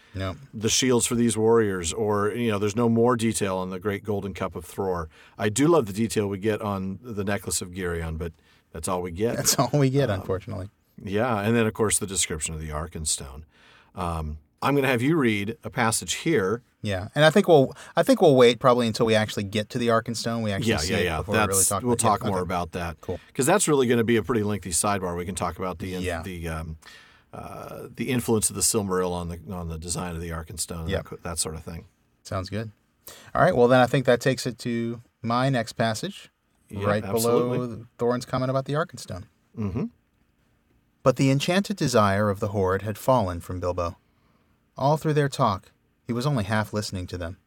the shields for these warriors, or there's no more detail on the great golden cup of Thror. I do love the detail we get on the necklace of Girion, but that's all we get. That's all we get, unfortunately. Yeah, and then of course the description of the Arkenstone. I'm going to have you read a passage here. Yeah, and I think we'll wait probably until we actually get to the Arkenstone. We actually before we really talk. We'll talk more about that. Cool, because that's really going to be a pretty lengthy sidebar. We can talk about the influence of the Silmaril on the design of the Arkenstone, that sort of thing. Sounds good. All right. Well, then I think that takes it to my next passage, right below Thorin's comment about the Arkenstone. Mm-hmm. But the enchanted desire of the horde had fallen from Bilbo. All through their talk, he was only half listening to them.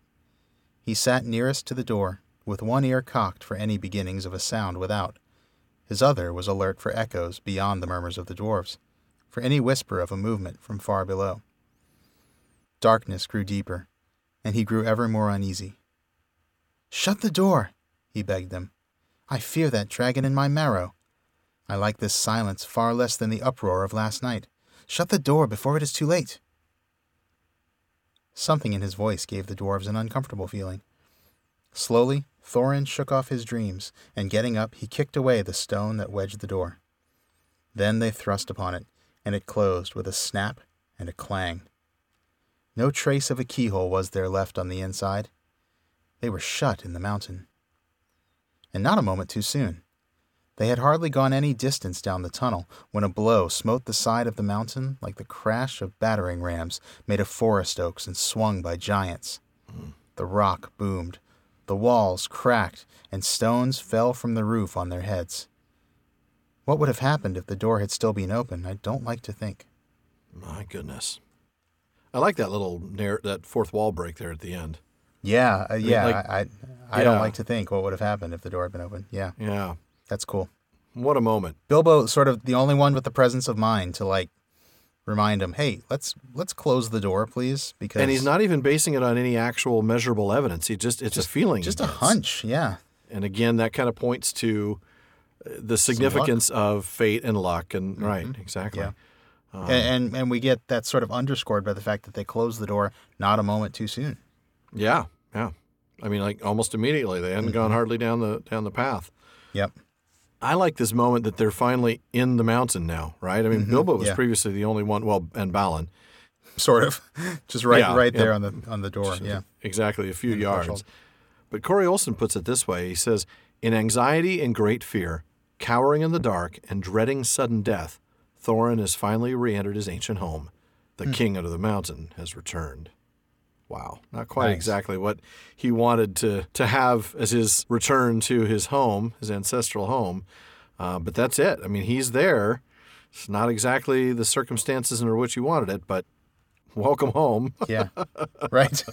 He sat nearest to the door, with one ear cocked for any beginnings of a sound without. His other was alert for echoes beyond the murmurs of the dwarves, for any whisper of a movement from far below. Darkness grew deeper, and he grew ever more uneasy. "Shut the door," he begged them. "I fear that dragon in my marrow. I like this silence far less than the uproar of last night. Shut the door before it is too late." Something in his voice gave the dwarves an uncomfortable feeling. Slowly, Thorin shook off his dreams, and getting up, he kicked away the stone that wedged the door. Then they thrust upon it, and it closed with a snap and a clang. No trace of a keyhole was there left on the inside. They were shut in the mountain. And not a moment too soon. They had hardly gone any distance down the tunnel when a blow smote the side of the mountain like the crash of battering rams made of forest oaks and swung by giants. The rock boomed. The walls cracked, and stones fell from the roof on their heads. What would have happened if the door had still been open, I don't like to think. My goodness. I like that little that fourth wall break there at the end. Yeah, I don't like to think what would have happened if the door had been open. Yeah. Yeah. That's cool. What a moment. Bilbo sort of the only one with the presence of mind to remind him, hey, let's close the door, please. Because and he's not even basing it on any actual measurable evidence. He it's a feeling. Just a hunch, yeah. And again, that kind of points to the significance of fate and luck. And mm-hmm. Right, exactly. Yeah. And we get that sort of underscored by the fact that they closed the door not a moment too soon. Yeah, yeah. I mean, almost immediately. They hadn't gone hardly down the path. Yep. I like this moment that they're finally in the mountain now, right? I mean, Bilbo was previously the only one, and Balin. Sort of. Just right there on the door. Just, exactly, a few yards. Threshold. But Corey Olson puts it this way. He says, "In anxiety and great fear, cowering in the dark and dreading sudden death, Thorin has finally re-entered his ancient home. The king under the mountain has returned." Wow. Not quite exactly what he wanted to have as his return to his home, his ancestral home. But that's it. I mean, he's there. It's not exactly the circumstances under which he wanted it, but welcome home. Yeah. Right.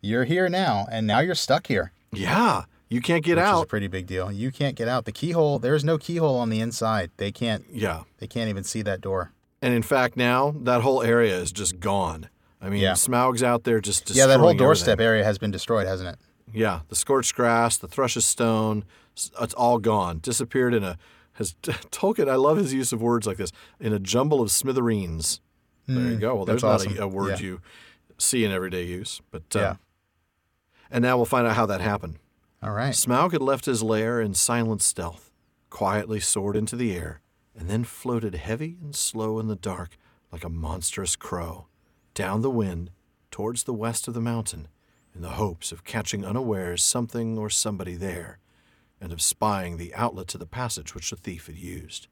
You're here now, and now you're stuck here. Yeah. You can't get out. Which is a pretty big deal. You can't get out. The keyhole, there's no keyhole on the inside. They can't. Yeah. They can't even see that door. And in fact, now that whole area is just gone. I mean, Smaug's out there just destroying that whole doorstep area has been destroyed, hasn't it? Yeah, the scorched grass, the thrush's stone, it's all gone. Disappeared Tolkien, I love his use of words like this, in a jumble of smithereens. There you go. Well, there's not a word you see in everyday use. But and now we'll find out how that happened. All right. Smaug had left his lair in silent stealth, quietly soared into the air, and then floated heavy and slow in the dark like a monstrous crow, down the wind, towards the west of the mountain, in the hopes of catching unawares something or somebody there, and of spying the outlet to the passage which the thief had used.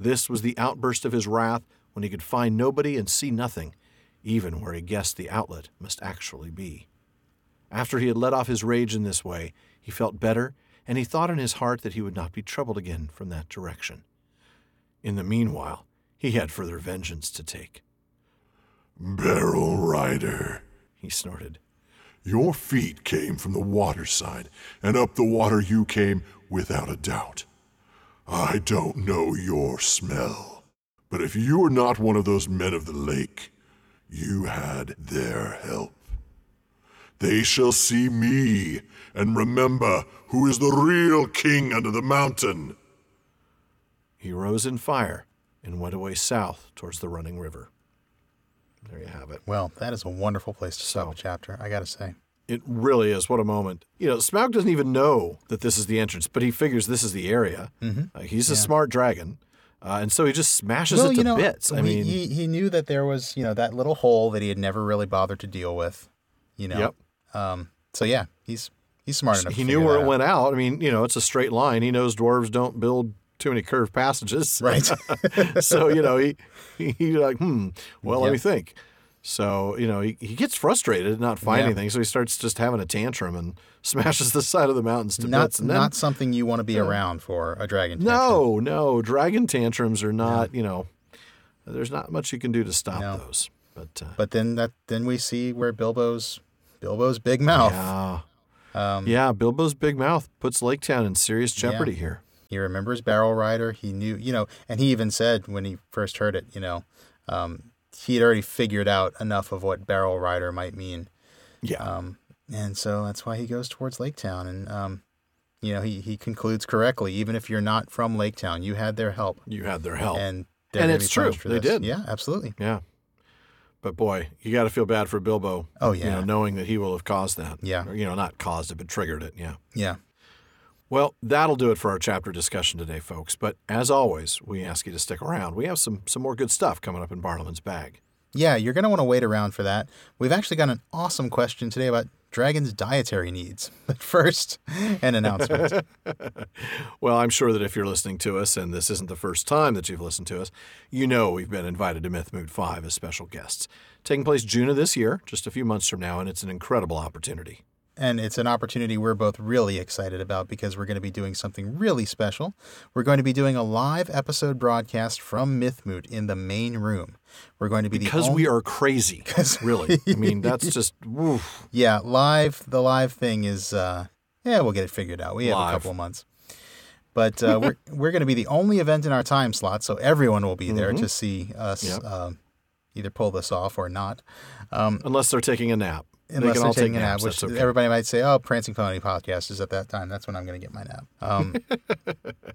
This was the outburst of his wrath when he could find nobody and see nothing, even where he guessed the outlet must actually be. After he had let off his rage in this way, he felt better, and he thought in his heart that he would not be troubled again from that direction. In the meanwhile, he had further vengeance to take. "Barrel Rider," he snorted, "your feet came from the water side, and up the water you came without a doubt. I don't know your smell, but if you were not one of those men of the lake, you had their help. They shall see me and remember who is the real king under the mountain." He rose in fire and went away south towards the running river. There you have it. Well, that is a wonderful place to stop a chapter, I got to say. It really is. What a moment. You know, Smaug doesn't even know that this is the entrance, but he figures this is the area. Mm-hmm. He's a smart dragon, and so he just smashes it to bits. I mean, he knew that there was, that little hole that he had never really bothered to deal with, Yep. He's smart enough. He knew where it went out. I mean, it's a straight line. He knows dwarves don't build too many curved passages. Right. So, he like, let me think. So, you know, he gets frustrated at not finding things, so he starts just having a tantrum and smashes the side of the mountains to bits. And then, not something you want to be around for a dragon tantrum. No. Dragon tantrums are not, you know, there's not much you can do to stop those. But then we see where Bilbo's big mouth. Bilbo's big mouth puts Lake Town in serious jeopardy here. He remembers Barrel Rider. He knew, you know, and he even said when he first heard it, you know, he'd already figured out enough of what Barrel Rider might mean. Yeah. And so that's why he goes towards Lake Town. And, you know, he concludes correctly. Even if you're not from Lake Town, you had their help. And it's true. They did. Yeah, absolutely. Yeah. But boy, you got to feel bad for Bilbo. Oh, yeah. You know, knowing that he will have caused that. Yeah. Or, you know, not caused it, but triggered it. Yeah. Yeah. Well, that'll do it for our chapter discussion today, folks. But as always, we ask you to stick around. We have some more good stuff coming up in Bartleman's Bag. Yeah, you're going to want to wait around for that. We've actually got an awesome question today about dragons' dietary needs. But first, an announcement. Well, I'm sure that if you're listening to us, and this isn't the first time that you've listened to us, you know we've been invited to Mythmoot 5 as special guests. Taking place June of this year, just a few months from now, and it's an incredible opportunity. And it's an opportunity we're both really excited about because we're going to be doing something really special. We're going to be doing a live episode broadcast from Mythmoot in the main room. We're going to be we are crazy, really. I mean, that's just woof. Yeah, live. The live thing is we'll get it figured out. We have a couple of months, but we're going to be the only event in our time slot, so everyone will be there to see us either pull this off or not, unless they're taking a nap. Unless they're taking a nap, which everybody might say, oh, Prancing Pony Podcast is at that time. That's when I'm going to get my nap.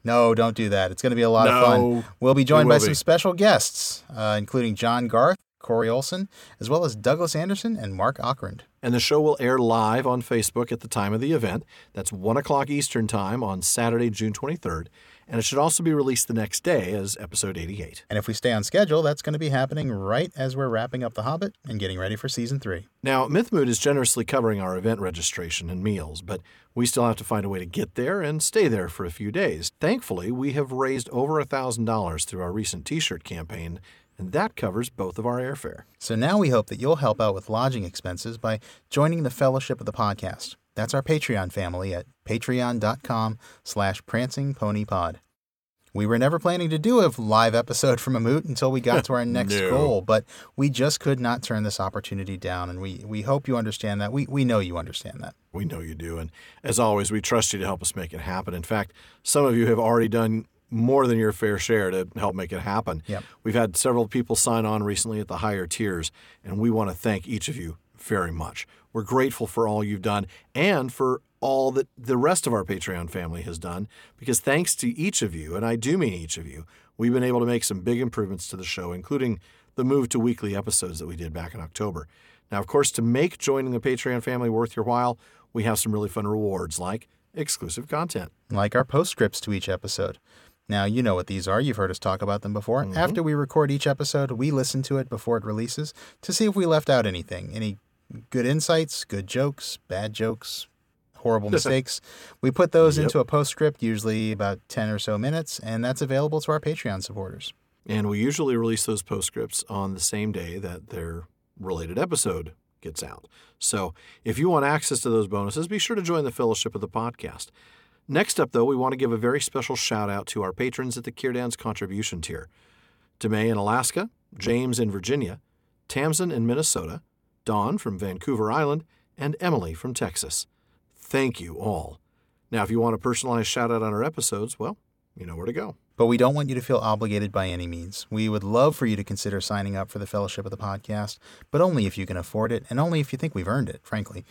No, don't do that. It's going to be a lot of fun. We'll be joined by some special guests, including John Garth, Corey Olson, as well as Douglas Anderson and Mark Ockrand. And the show will air live on Facebook at the time of the event. That's 1 o'clock Eastern time on Saturday, June 23rd. And it should also be released the next day as episode 88. And if we stay on schedule, that's going to be happening right as we're wrapping up The Hobbit and getting ready for season 3. Now, Mythmoot is generously covering our event registration and meals, but we still have to find a way to get there and stay there for a few days. Thankfully, we have raised over $1,000 through our recent T-shirt campaign, and that covers both of our airfare. So now we hope that you'll help out with lodging expenses by joining the Fellowship of the Podcast. That's our Patreon family at patreon.com/prancingponypod. We were never planning to do a live episode from a moot until we got to our next goal, but we just could not turn this opportunity down, and we hope you understand that. We know you understand that. We know you do, and as always, we trust you to help us make it happen. In fact, some of you have already done more than your fair share to help make it happen. Yep. We've had several people sign on recently at the higher tiers, and we want to thank each of you very much. We're grateful for all you've done and for all that the rest of our Patreon family has done, because thanks to each of you, and I do mean each of you, we've been able to make some big improvements to the show, including the move to weekly episodes that we did back in October. Now, of course, to make joining the Patreon family worth your while, we have some really fun rewards like exclusive content. Like our postscripts to each episode. Now, you know what these are. You've heard us talk about them before. Mm-hmm. After we record each episode, we listen to it before it releases to see if we left out anything, any good insights, good jokes, bad jokes, horrible mistakes. We put those into a postscript, usually about 10 or so minutes, and that's available to our Patreon supporters. And we usually release those postscripts on the same day that their related episode gets out. So if you want access to those bonuses, be sure to join the Fellowship of the Podcast. Next up, though, we want to give a very special shout-out to our patrons at the Kierdan's Contribution Tier. DeMay in Alaska, James in Virginia, Tamsin in Minnesota, Dawn from Vancouver Island, and Emily from Texas. Thank you all. Now, if you want a personalized shout-out on our episodes, well, you know where to go. But we don't want you to feel obligated by any means. We would love for you to consider signing up for the Fellowship of the Podcast, but only if you can afford it and only if you think we've earned it, frankly.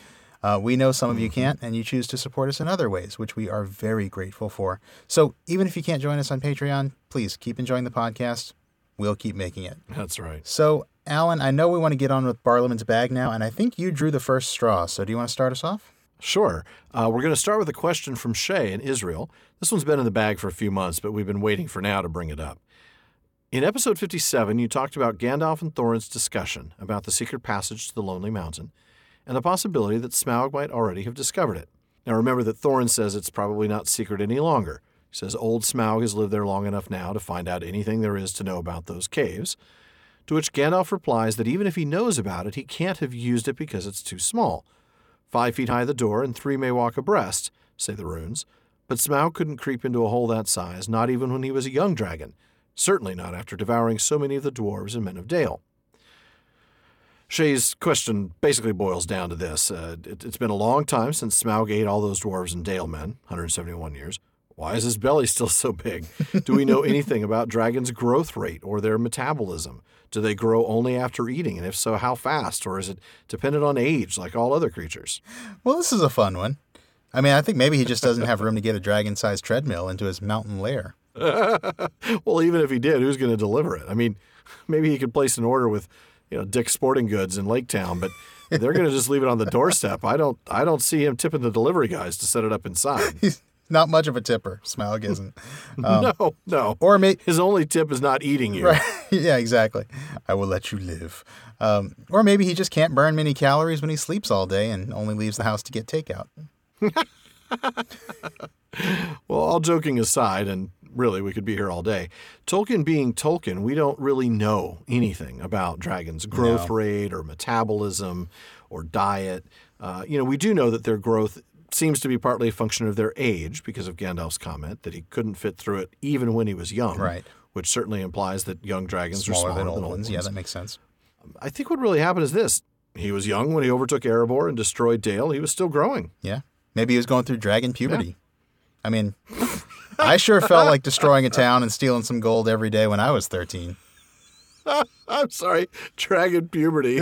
We know some of you can't, and you choose to support us in other ways, which we are very grateful for. So even if you can't join us on Patreon, please keep enjoying the podcast. We'll keep making it. That's right. So, Alan, I know we want to get on with Bartleman's Bag now, and I think you drew the first straw. So do you want to start us off? Sure. We're going to start with a question from Shay in Israel. This one's been in the bag for a few months, but we've been waiting for now to bring it up. In episode 57, you talked about Gandalf and Thorin's discussion about the secret passage to the Lonely Mountain, and the possibility that Smaug might already have discovered it. Now remember that Thorin says it's probably not secret any longer. He says old Smaug has lived there long enough now to find out anything there is to know about those caves. to which Gandalf replies that even if he knows about it, he can't have used it because it's too small. 5 feet high the door, and three may walk abreast, say the runes, but Smaug couldn't creep into a hole that size, not even when he was a young dragon, certainly not after devouring so many of the dwarves and men of Dale. Shay's question basically boils down to this. It's been a long time since Smaug ate all those dwarves and Dale men, 171 years. Why is his belly still so big? Do we know anything about dragons' growth rate or their metabolism? Do they grow only after eating? And if so, how fast? Or is it dependent on age like all other creatures? Well, this is a fun one. I mean, I think maybe he just doesn't have room to get a dragon-sized treadmill into his mountain lair. Well, even if he did, who's going to deliver it? I mean, maybe he could place an order with, Dick's Sporting Goods in Lake Town, but they're going to just leave it on the doorstep. I don't see him tipping the delivery guys to set it up inside. Not much of a tipper. Smaug isn't. No. Or maybe his only tip is not eating you. Right. Yeah, exactly. I will let you live. Or maybe he just can't burn many calories when he sleeps all day and only leaves the house to get takeout. Well, all joking aside, and really we could be here all day, Tolkien being Tolkien, we don't really know anything about dragons' growth rate or metabolism or diet. We do know that their growth seems to be partly a function of their age because of Gandalf's comment that he couldn't fit through it even when he was young, right? Which certainly implies that young dragons are smaller than old ones. Yeah, that makes sense. I think what really happened is this. He was young when he overtook Erebor and destroyed Dale. He was still growing. Yeah. Maybe he was going through dragon puberty. Yeah. I mean, I sure felt like destroying a town and stealing some gold every day when I was 13. I'm sorry. Dragon puberty.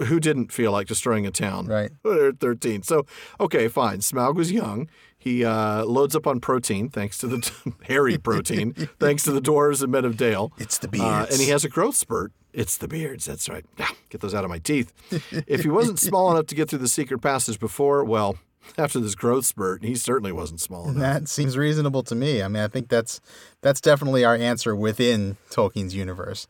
Who didn't feel like destroying a town? Right. They're 13. So, okay, fine. Smaug was young. He loads up on protein, thanks to the hairy protein, thanks to the dwarves and men of Dale. It's the beards. And he has a growth spurt. It's the beards. That's right. Get those out of my teeth. If he wasn't small enough to get through the secret passage before, well, after this growth spurt, he certainly wasn't small enough. That seems reasonable to me. I mean, I think that's definitely our answer within Tolkien's universe.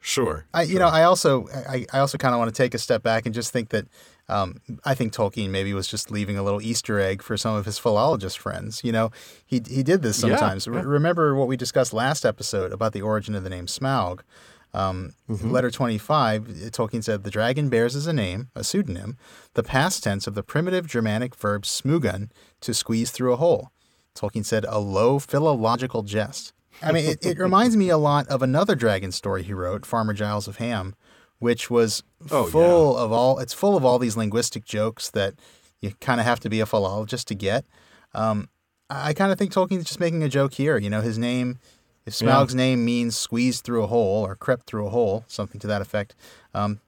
Sure. I also kind of want to take a step back and just think that I think Tolkien maybe was just leaving a little Easter egg for some of his philologist friends. He did this sometimes. Yeah. Remember what we discussed last episode about the origin of the name Smaug. Letter 25, Tolkien said, the dragon bears as a name, a pseudonym, the past tense of the primitive Germanic verb smugen, to squeeze through a hole. Tolkien said, a low philological jest. I mean, it reminds me a lot of another dragon story he wrote, Farmer Giles of Ham, which was full of all these linguistic jokes that you kind of have to be a philologist to get. I kind of think Tolkien's just making a joke here. His name, if Smaug's name means squeezed through a hole or crept through a hole, something to that effect,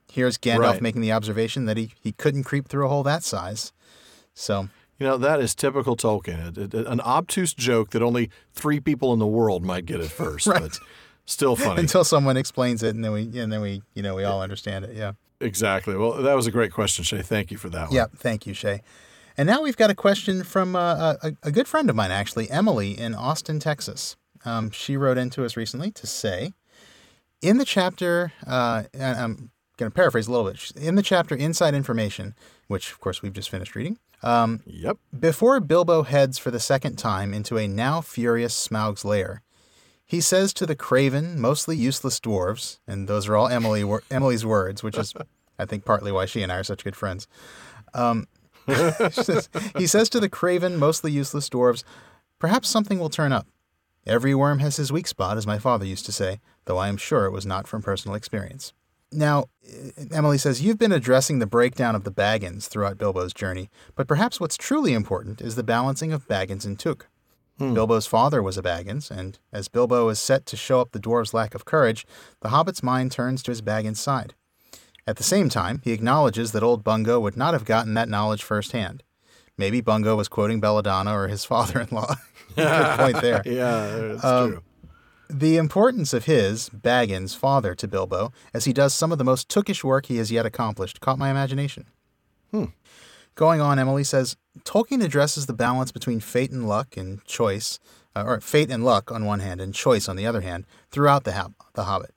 here's Gandalf making the observation that he couldn't creep through a hole that size. So... that is typical Tolkien, an obtuse joke that only three people in the world might get at first, right. But still funny. Until someone explains it, and then we all understand it, yeah. Exactly. Well, that was a great question, Shay. Thank you for that one. Yeah, thank you, Shay. And now we've got a question from a good friend of mine, actually, Emily in Austin, Texas. She wrote in to us recently to say, in the chapter, and I'm going to paraphrase a little bit, in the chapter Inside Information, which, of course, we've just finished reading, before Bilbo heads for the second time into a now furious Smaug's lair, he says to the craven, mostly useless dwarves, and those are all Emily's words, which is, I think, partly why she and I are such good friends. He says to the craven, mostly useless dwarves, perhaps something will turn up. Every worm has his weak spot, as my father used to say, though I am sure it was not from personal experience. Now, Emily says, you've been addressing the breakdown of the Baggins throughout Bilbo's journey, but perhaps what's truly important is the balancing of Baggins and Took. Bilbo's father was a Baggins, and as Bilbo is set to show up the dwarves' lack of courage, the Hobbit's mind turns to his Baggins' side. At the same time, he acknowledges that old Bungo would not have gotten that knowledge firsthand. Maybe Bungo was quoting Belladonna or his father-in-law. Good point there. Yeah, that's true. The importance of his, Baggins' father to Bilbo, as he does some of the most Tookish work he has yet accomplished, caught my imagination. Going on, Emily says, Tolkien addresses the balance between fate and luck and choice, or fate and luck on one hand and choice on the other hand, throughout the Hobbit.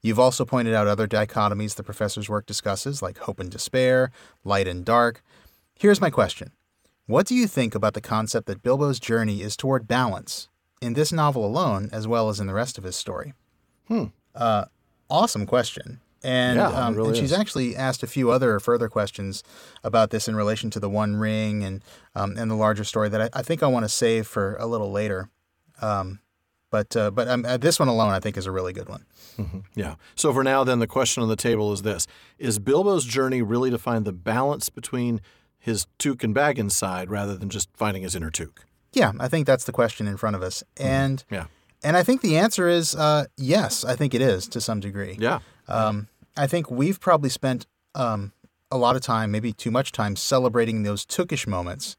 You've also pointed out other dichotomies the professor's work discusses, like hope and despair, light and dark. Here's my question. What do you think about the concept that Bilbo's journey is toward balance? In this novel alone, as well as in the rest of his story. Awesome question. And, and she's actually asked a few other further questions about this in relation to the One Ring and the larger story that I think I want to save for a little later. But this one alone, I think, is a really good one. Mm-hmm. Yeah. So for now, then, the question on the table is this. Is Bilbo's journey really to find the balance between his Took and Baggins side rather than just finding his inner Took? Yeah, I think that's the question in front of us. And and I think the answer is yes, I think it is to some degree. Yeah. I think we've probably spent a lot of time, maybe too much time, celebrating those Tookish moments.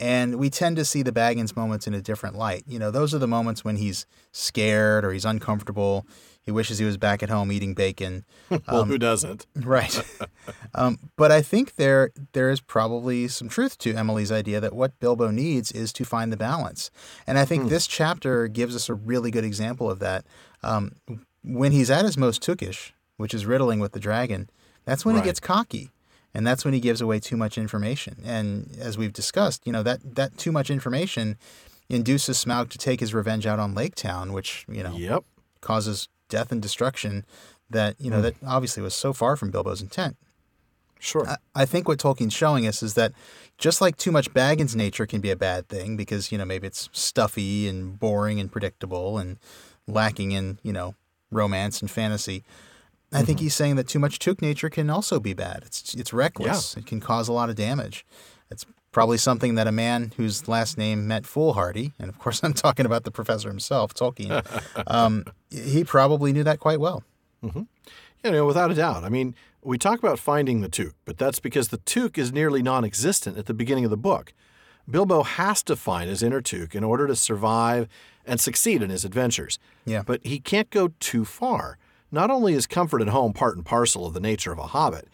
And we tend to see the Baggins moments in a different light. You know, those are the moments when he's scared or he's uncomfortable. He wishes he was back at home eating bacon. Well, who doesn't? Right. But I think there is probably some truth to Emily's idea that what Bilbo needs is to find the balance. And I think this chapter gives us a really good example of that. When he's at his most Tookish, which is riddling with the dragon, that's when he gets cocky. And that's when he gives away too much information. And as we've discussed, you know, that too much information induces Smaug to take his revenge out on Lake Town, which, you know, causes death and destruction that, you know, that obviously was so far from Bilbo's intent. Sure. I think what Tolkien's showing us is that just like too much Baggins nature can be a bad thing because, you know, maybe it's stuffy and boring and predictable and lacking in, you know, romance and fantasy, I think he's saying that too much Took nature can also be bad. It's reckless. Yeah. It can cause a lot of damage. It's probably something that a man whose last name meant foolhardy, and of course I'm talking about the professor himself, Tolkien, he probably knew that quite well. Mm-hmm. You know, without a doubt. I mean, we talk about finding the Took, but that's because the Took is nearly non-existent at the beginning of the book. Bilbo has to find his inner Took in order to survive and succeed in his adventures. Yeah. But he can't go too far. Not only is comfort at home part and parcel of the nature of a hobbit,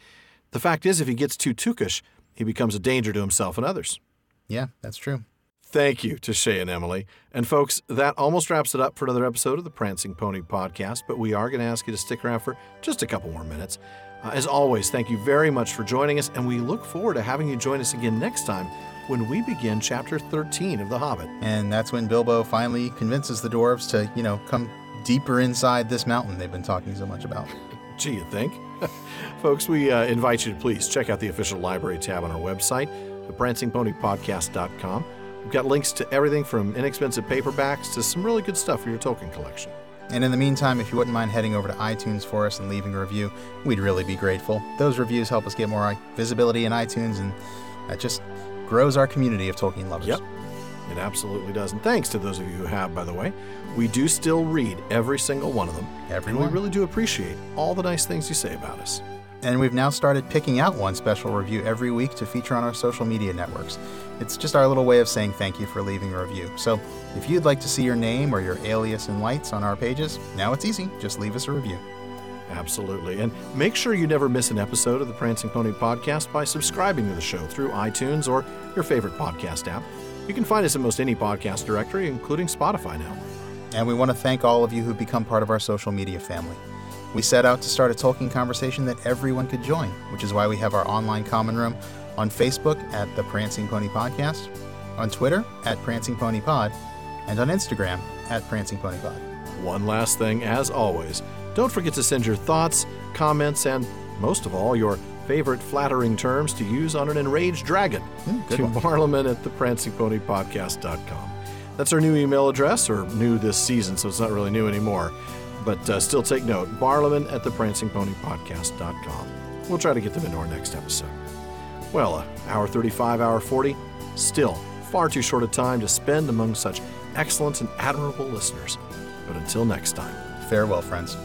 the fact is if he gets too Tookish, he becomes a danger to himself and others. Yeah, that's true. Thank you to Shay and Emily. And folks, that almost wraps it up for another episode of the Prancing Pony Podcast, but we are going to ask you to stick around for just a couple more minutes. As always, thank you very much for joining us, and we look forward to having you join us again next time when we begin Chapter 13 of The Hobbit. And that's when Bilbo finally convinces the dwarves to, you know, come deeper inside this mountain they've been talking so much about. Gee, you think? Folks, we invite you to please check out the official library tab on our website, theprancingponypodcast.com. We've got links to everything from inexpensive paperbacks to some really good stuff for your Tolkien collection. And in the meantime, if you wouldn't mind heading over to iTunes for us and leaving a review, we'd really be grateful. Those reviews help us get more visibility in iTunes, and that just grows our community of Tolkien lovers. Yep. It absolutely does. And thanks to those of you who have, by the way. We do still read every single one of them. Everyone. And we really do appreciate all the nice things you say about us. And we've now started picking out one special review every week to feature on our social media networks. It's just our little way of saying thank you for leaving a review. So if you'd like to see your name or your alias in lights on our pages, now it's easy. Just leave us a review. Absolutely. And make sure you never miss an episode of the Prancing Pony Podcast by subscribing to the show through iTunes or your favorite podcast app. You can find us in most any podcast directory, including Spotify now. And we want to thank all of you who've become part of our social media family. We set out to start a Tolkien conversation that everyone could join, which is why we have our online common room on Facebook at The Prancing Pony Podcast, on Twitter at Prancing Pony Pod, and on Instagram at Prancing Pony Pod. One last thing, as always, don't forget to send your thoughts, comments, and most of all, your favorite flattering terms to use on an enraged dragon to Parliament at theprancingponypodcast.com. That's our new email address, or new this season, so it's not really new anymore. But still take note, Barleman at theprancingponypodcast.com. We'll try to get them into our next episode. Well, hour 35, hour 40, still far too short a time to spend among such excellent and admirable listeners. But until next time. Farewell, friends.